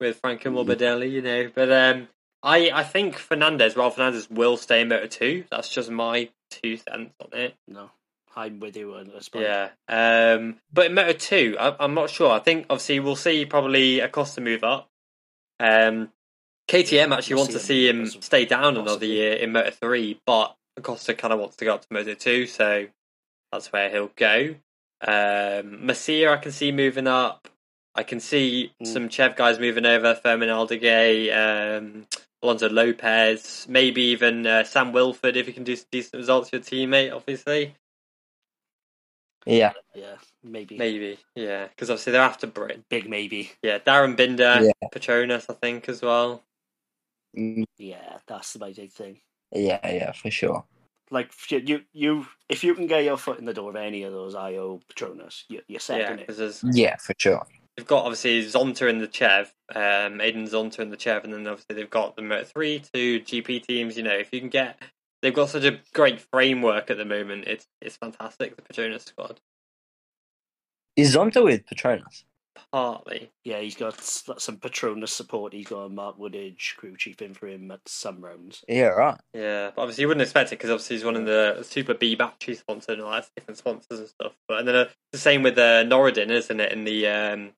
with Franco Morbidelli, you know, but I think Raul Fernandez will stay in Moto2. That's just my 2 cents on it. No, I'm with you on this point. Yeah. But in Moto2, I'm not sure. I think, obviously, we'll see probably Acosta move up. KTM actually wants to see him stay down another year in Moto3, but Acosta kind of wants to go up to Moto2, so that's where he'll go. Massir, I can see moving up. I can see some Chev guys moving over, Fermin Aldeguer, Alonso Lopez, maybe even Sam Wilford, if he can do decent results for your teammate, obviously. Yeah. Yeah, maybe. Maybe, yeah. Because obviously they're after Britain. Big maybe. Yeah, Darryn Binder, Petronas, I think, as well. Yeah, that's the big thing. Yeah, for sure. Like, you, if you can get your foot in the door of any of those IO Petronas, you're second it. Yeah, for sure. They've got, obviously, Zonta in the Chev, Aiden Zonta in the Chev, and then obviously they've got the Moto3, two GP teams, you know, if you can get... They've got such a great framework at the moment. It's fantastic, the Petronas squad. Is Zonta with Petronas? Partly. Yeah, he's got some Petronas support. He's got Mark Woodage, crew chief in for him at some rounds. Yeah, right. Yeah, but obviously you wouldn't expect it because obviously he's one of the Super B battery sponsors and all that, different sponsors and stuff. But and then it's the same with Noradin, isn't it? In the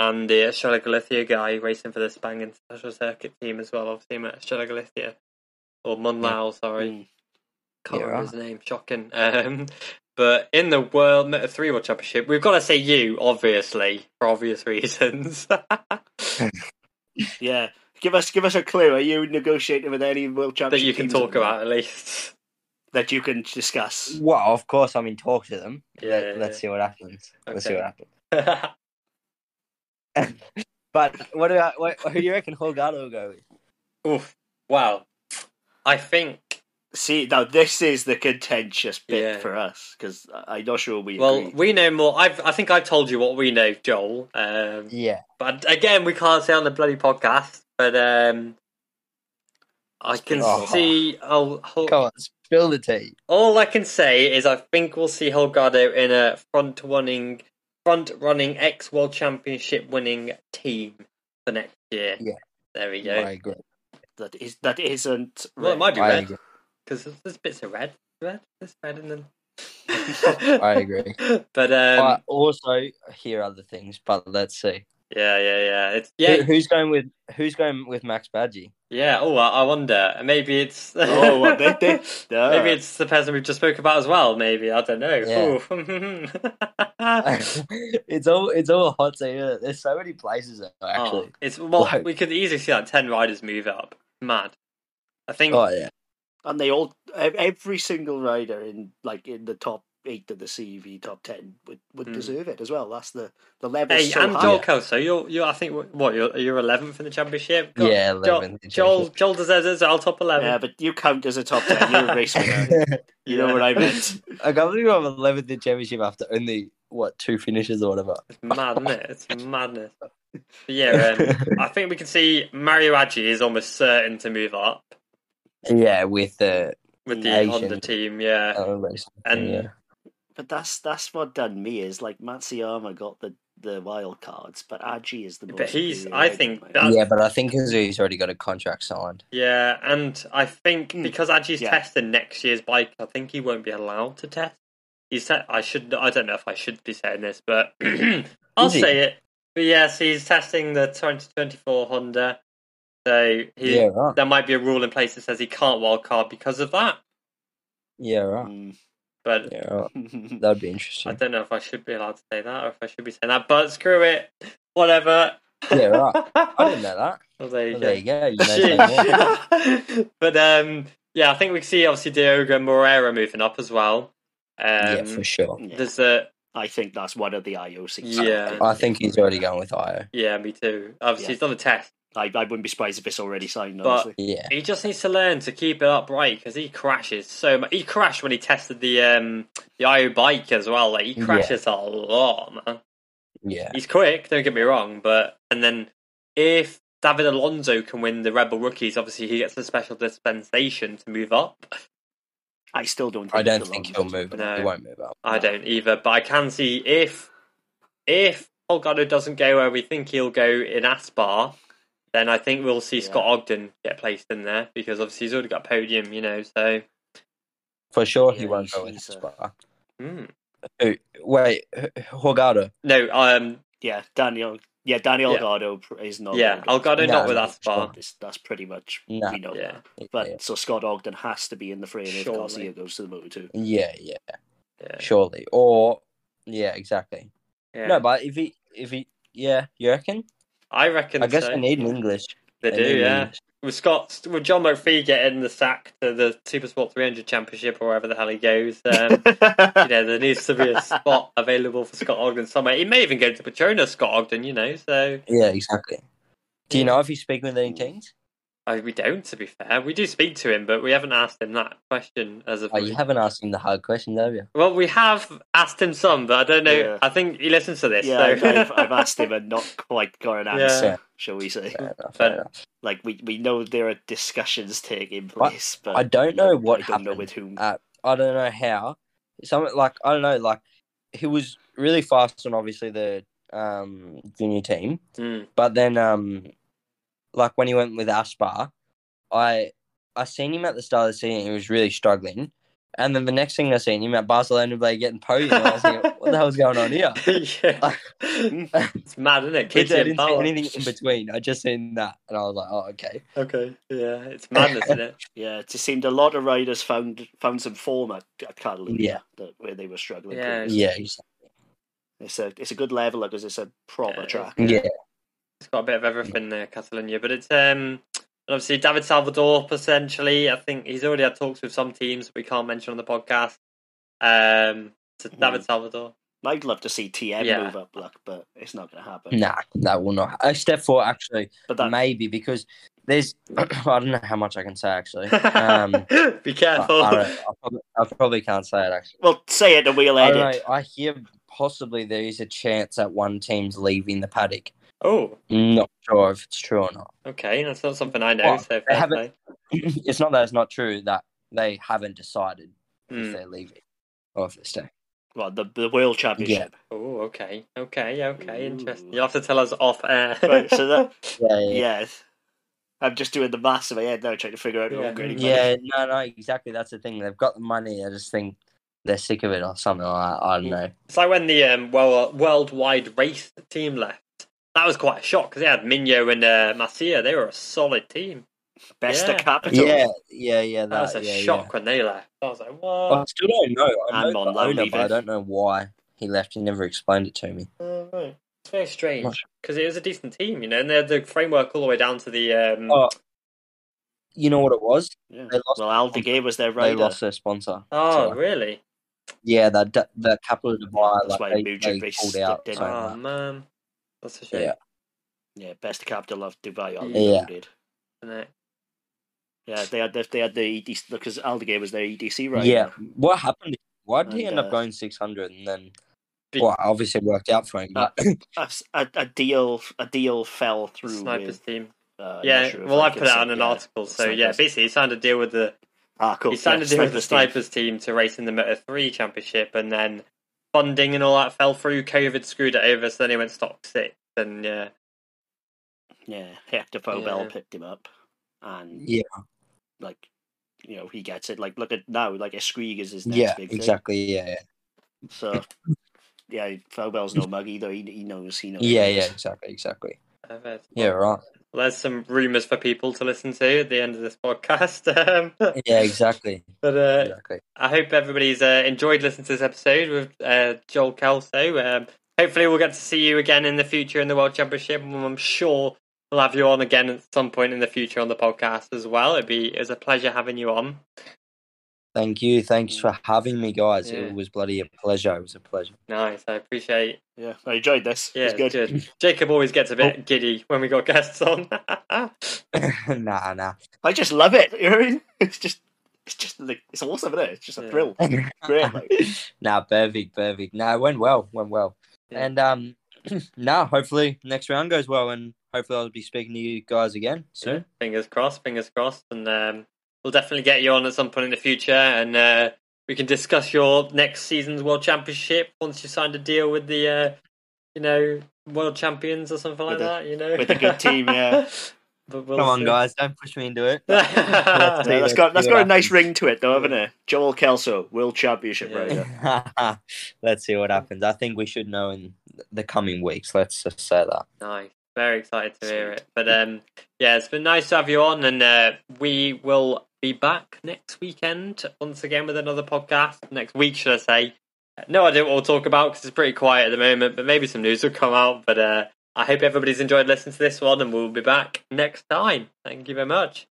and the Estrella Galicia guy racing for the Spangen Special Circuit team as well. Obviously, Estrella Galicia. Or Munlau, sorry. Can't remember his name. Shocking. But in the World Moto3 World Championship, we've got to say you, obviously, for obvious reasons. Yeah. Give us a clue. Are you negotiating with any World Championship that you can talk about, at least? That you can discuss? Well, of course, I'm in talk to them. Let's see what happens. Okay. Let's see what happens. But who do you reckon Holgado will go with? Oof. Wow. I think... See, now this is the contentious bit for us, because I'm not sure we agree. We know more. I think I've told you what we know, Joel. Yeah. But again, we can't say on the bloody podcast, but I can see... Come on, spill the tea. All I can say is I think we'll see Holgado in a front-running ex-World Championship winning team for next year. Yeah. There we go. I agree. That isn't. Well, it might be red because there's bits of red. There's red in them. I agree. But I also hear other things. But let's see. Yeah. Who's going with Max Badgie? Yeah. Oh, I wonder. Maybe it's. Maybe it's the person we just spoke about as well. Maybe I don't know. Yeah. It's all hot to. There's so many places though, actually. We could easily see like 10 riders move up. Mad. I think. Oh yeah. And they all, every single rider in the top 8 of the CEV top 10 would deserve it as well. That's the level. Hey, so and high. Joel Kelso, you I think you're 11th in the championship. God, yeah, 11th. Joel deserves it as well, top 11. Yeah, but you count as a top 10. You're a race winner. You know what I meant. I can't believe I'm 11th in the championship after only 2 finishes or whatever. It's mad, isn't it? It's madness. But yeah, I think we can see Mario Aji is almost certain to move up. Yeah, with the Asian Honda team, yeah, and. Yeah. But that's what done me is like Matsuyama got the wild cards, but Aji is the most. But but I think Kazu's already got a contract signed. Yeah, and I think because Aji's testing next year's bike, I think he won't be allowed to test. He said I don't know if I should be saying this, but I'll say it. But yes, he's testing the 2024 Honda, so there might be a rule in place that says he can't wild card because of that. Yeah, right. But that'd be interesting. I don't know if I should be allowed to say that or if I should be saying that, but screw it. Whatever. Yeah, right. I didn't know that. Well, there you go. You know but I think we see obviously Diogo Moreira moving up as well. Yeah, for sure. There's I think that's one of the IOC. Yeah. I think he's already going with IO. Yeah, me too. Obviously, he's done a test. I wouldn't be surprised if it's already signed, honestly. But he just needs to learn to keep it upright because he crashes so much. He crashed when he tested the IO bike as well. Like, he crashes a lot, man. Yeah. He's quick, don't get me wrong. And then if David Alonso can win the Rebel Rookies, obviously he gets a special dispensation to move up. I still don't think he'll move up. No, he won't move up. I don't either, but I can see if Holgado doesn't go where we think he'll go in Aspar, then I think we'll see Scott Ogden get placed in there because obviously he's already got a podium, you know, so... For sure he won't go with Spa. Wait, Holgado? No, Yeah, Daniel... Yeah, Daniel Holgado is not... Yeah, Holgado not with Aspar. That's pretty much... Nah. We know that. But, so Scott Ogden has to be in the frame if Garcia goes to the Moto2. Yeah. Surely. Or... Yeah, exactly. Yeah. No, but if he... Yeah, you reckon? I reckon. I guess so. They need an English. They do, yeah. English. Would John Murphy get in the sack to the Supersport 300 Championship or wherever the hell he goes? You know, there needs to be a spot available for Scott Ogden somewhere. He may even go to Patrona, Scott Ogden, you know. So yeah, exactly. Do you know if he's speaking with any teams? We don't, to be fair. We do speak to him, but we haven't asked him that question. You haven't asked him the hard question, have you? Well, we have asked him some, but I don't know. Yeah. I think he listens to this. Yeah, so. I've asked him and not quite got an answer, shall we say. Fair enough. Like, we know there are discussions taking place, but I don't know what happened. I don't know with whom. I don't know how. He was really fast on, obviously, the junior team, but then... like when he went with Aspar, I seen him at the start of the season. He was really struggling, and then the next thing I seen him at Barcelona, they getting podium. And I was thinking, what the hell's going on here? Yeah. It's mad, isn't it? Kids, I didn't see anything in between. I just seen that, and I was like, oh, okay, yeah, it's madness, isn't it? Yeah, it just seemed a lot of riders found some form at Catalunya where they were struggling. Yeah, exactly. It's a good leveler because it's a proper track. Yeah. It's got a bit of everything there, Catalunya. But it's obviously David Salvador, potentially. I think he's already had talks with some teams we can't mention on the podcast. To David Salvador. I'd love to see TM move up, but it's not going to happen. Nah, that will not. Step four, actually, maybe, because there's... I don't know how much I can say, actually. Be careful. I probably can't say it, actually. Well, say it and we'll edit. I hear possibly there is a chance that one team's leaving the paddock. Oh, not sure if it's true or not. Okay, that's not something I know. Well, so it's not that it's not true that they haven't decided if they're leaving or if they stay. Well, the World Championship. Yeah. Oh, okay, interesting. You'll have to tell us off air. Right, so that yes, I'm just doing the maths in my head now, trying to figure out. No, exactly. That's the thing. They've got the money. I just think they're sick of it or something like that. I don't know. It's like when the worldwide race team left. That was quite a shock because they had Minho and Masia. They were a solid team. Best of capital. Yeah. That was a shock when they left. I was like, what? I still don't know. I know Monlona, but I don't know why he left. He never explained it to me. Right. It's very strange because it was a decent team, you know, and they had the framework all the way down to the... you know what it was? Yeah. They lost Aldeguer was their rider. They lost their sponsor. Oh, really? Yeah, the capital divide. That's why they pulled out. Oh, man. That's a shame. Yeah, best capital of Dubai. Yeah, they had the EDC because Aldeguer was their EDC rider. Yeah, what happened? Why did he end up going 600 and then? Well, obviously it worked out for him. But a deal fell through. Sniper's team. I put it on an article. So basically he signed a deal with the. Cool. He signed a deal with the Snipers team to race in the Moto3 Championship, and then. Funding and all that fell through. COVID screwed it over, so then he went stock 6, and Hector Pobel picked him up, and he gets it. Like, look at now, like Escrigue is his next big thing. Exactly, So, Pobel's no mug either. He knows. Exactly. Right. Well, there's some rumours for people to listen to at the end of this podcast. Exactly. But I hope everybody's enjoyed listening to this episode with Joel Kelso. Hopefully we'll get to see you again in the future in the World Championship, and I'm sure we'll have you on again at some point in the future on the podcast as well. It was a pleasure having you on. Thank you. Thanks for having me, guys. Yeah. It was bloody a pleasure. It was a pleasure. Nice. I appreciate it. Yeah, I enjoyed this. Yeah, it was good. Jacob always gets a bit giddy when we got guests on. nah. I just love it. It's just like, it's awesome, isn't it? It's just a thrill. Great. Perfect. It went well. Yeah. And hopefully next round goes well, and hopefully I'll be speaking to you guys again soon. Yeah. Fingers crossed. And we'll definitely get you on at some point in the future, and we can discuss your next season's World Championship once you've signed a deal with the, World Champions or something like that. With a good team, yeah. Come on, guys, don't push me into it. That's got a nice ring to it, though, haven't it? Joel Kelso, World Championship rider. Let's see what happens. I think we should know in the coming weeks. Let's just say that. Nice. Very excited to hear it. But it's been nice to have you on, and we will be back next weekend once again with another podcast. Next week, should I say. No idea what we'll talk about because it's pretty quiet at the moment, but maybe some news will come out. But I hope everybody's enjoyed listening to this one, and we'll be back next time. Thank you very much.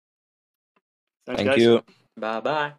Thank you. Bye bye.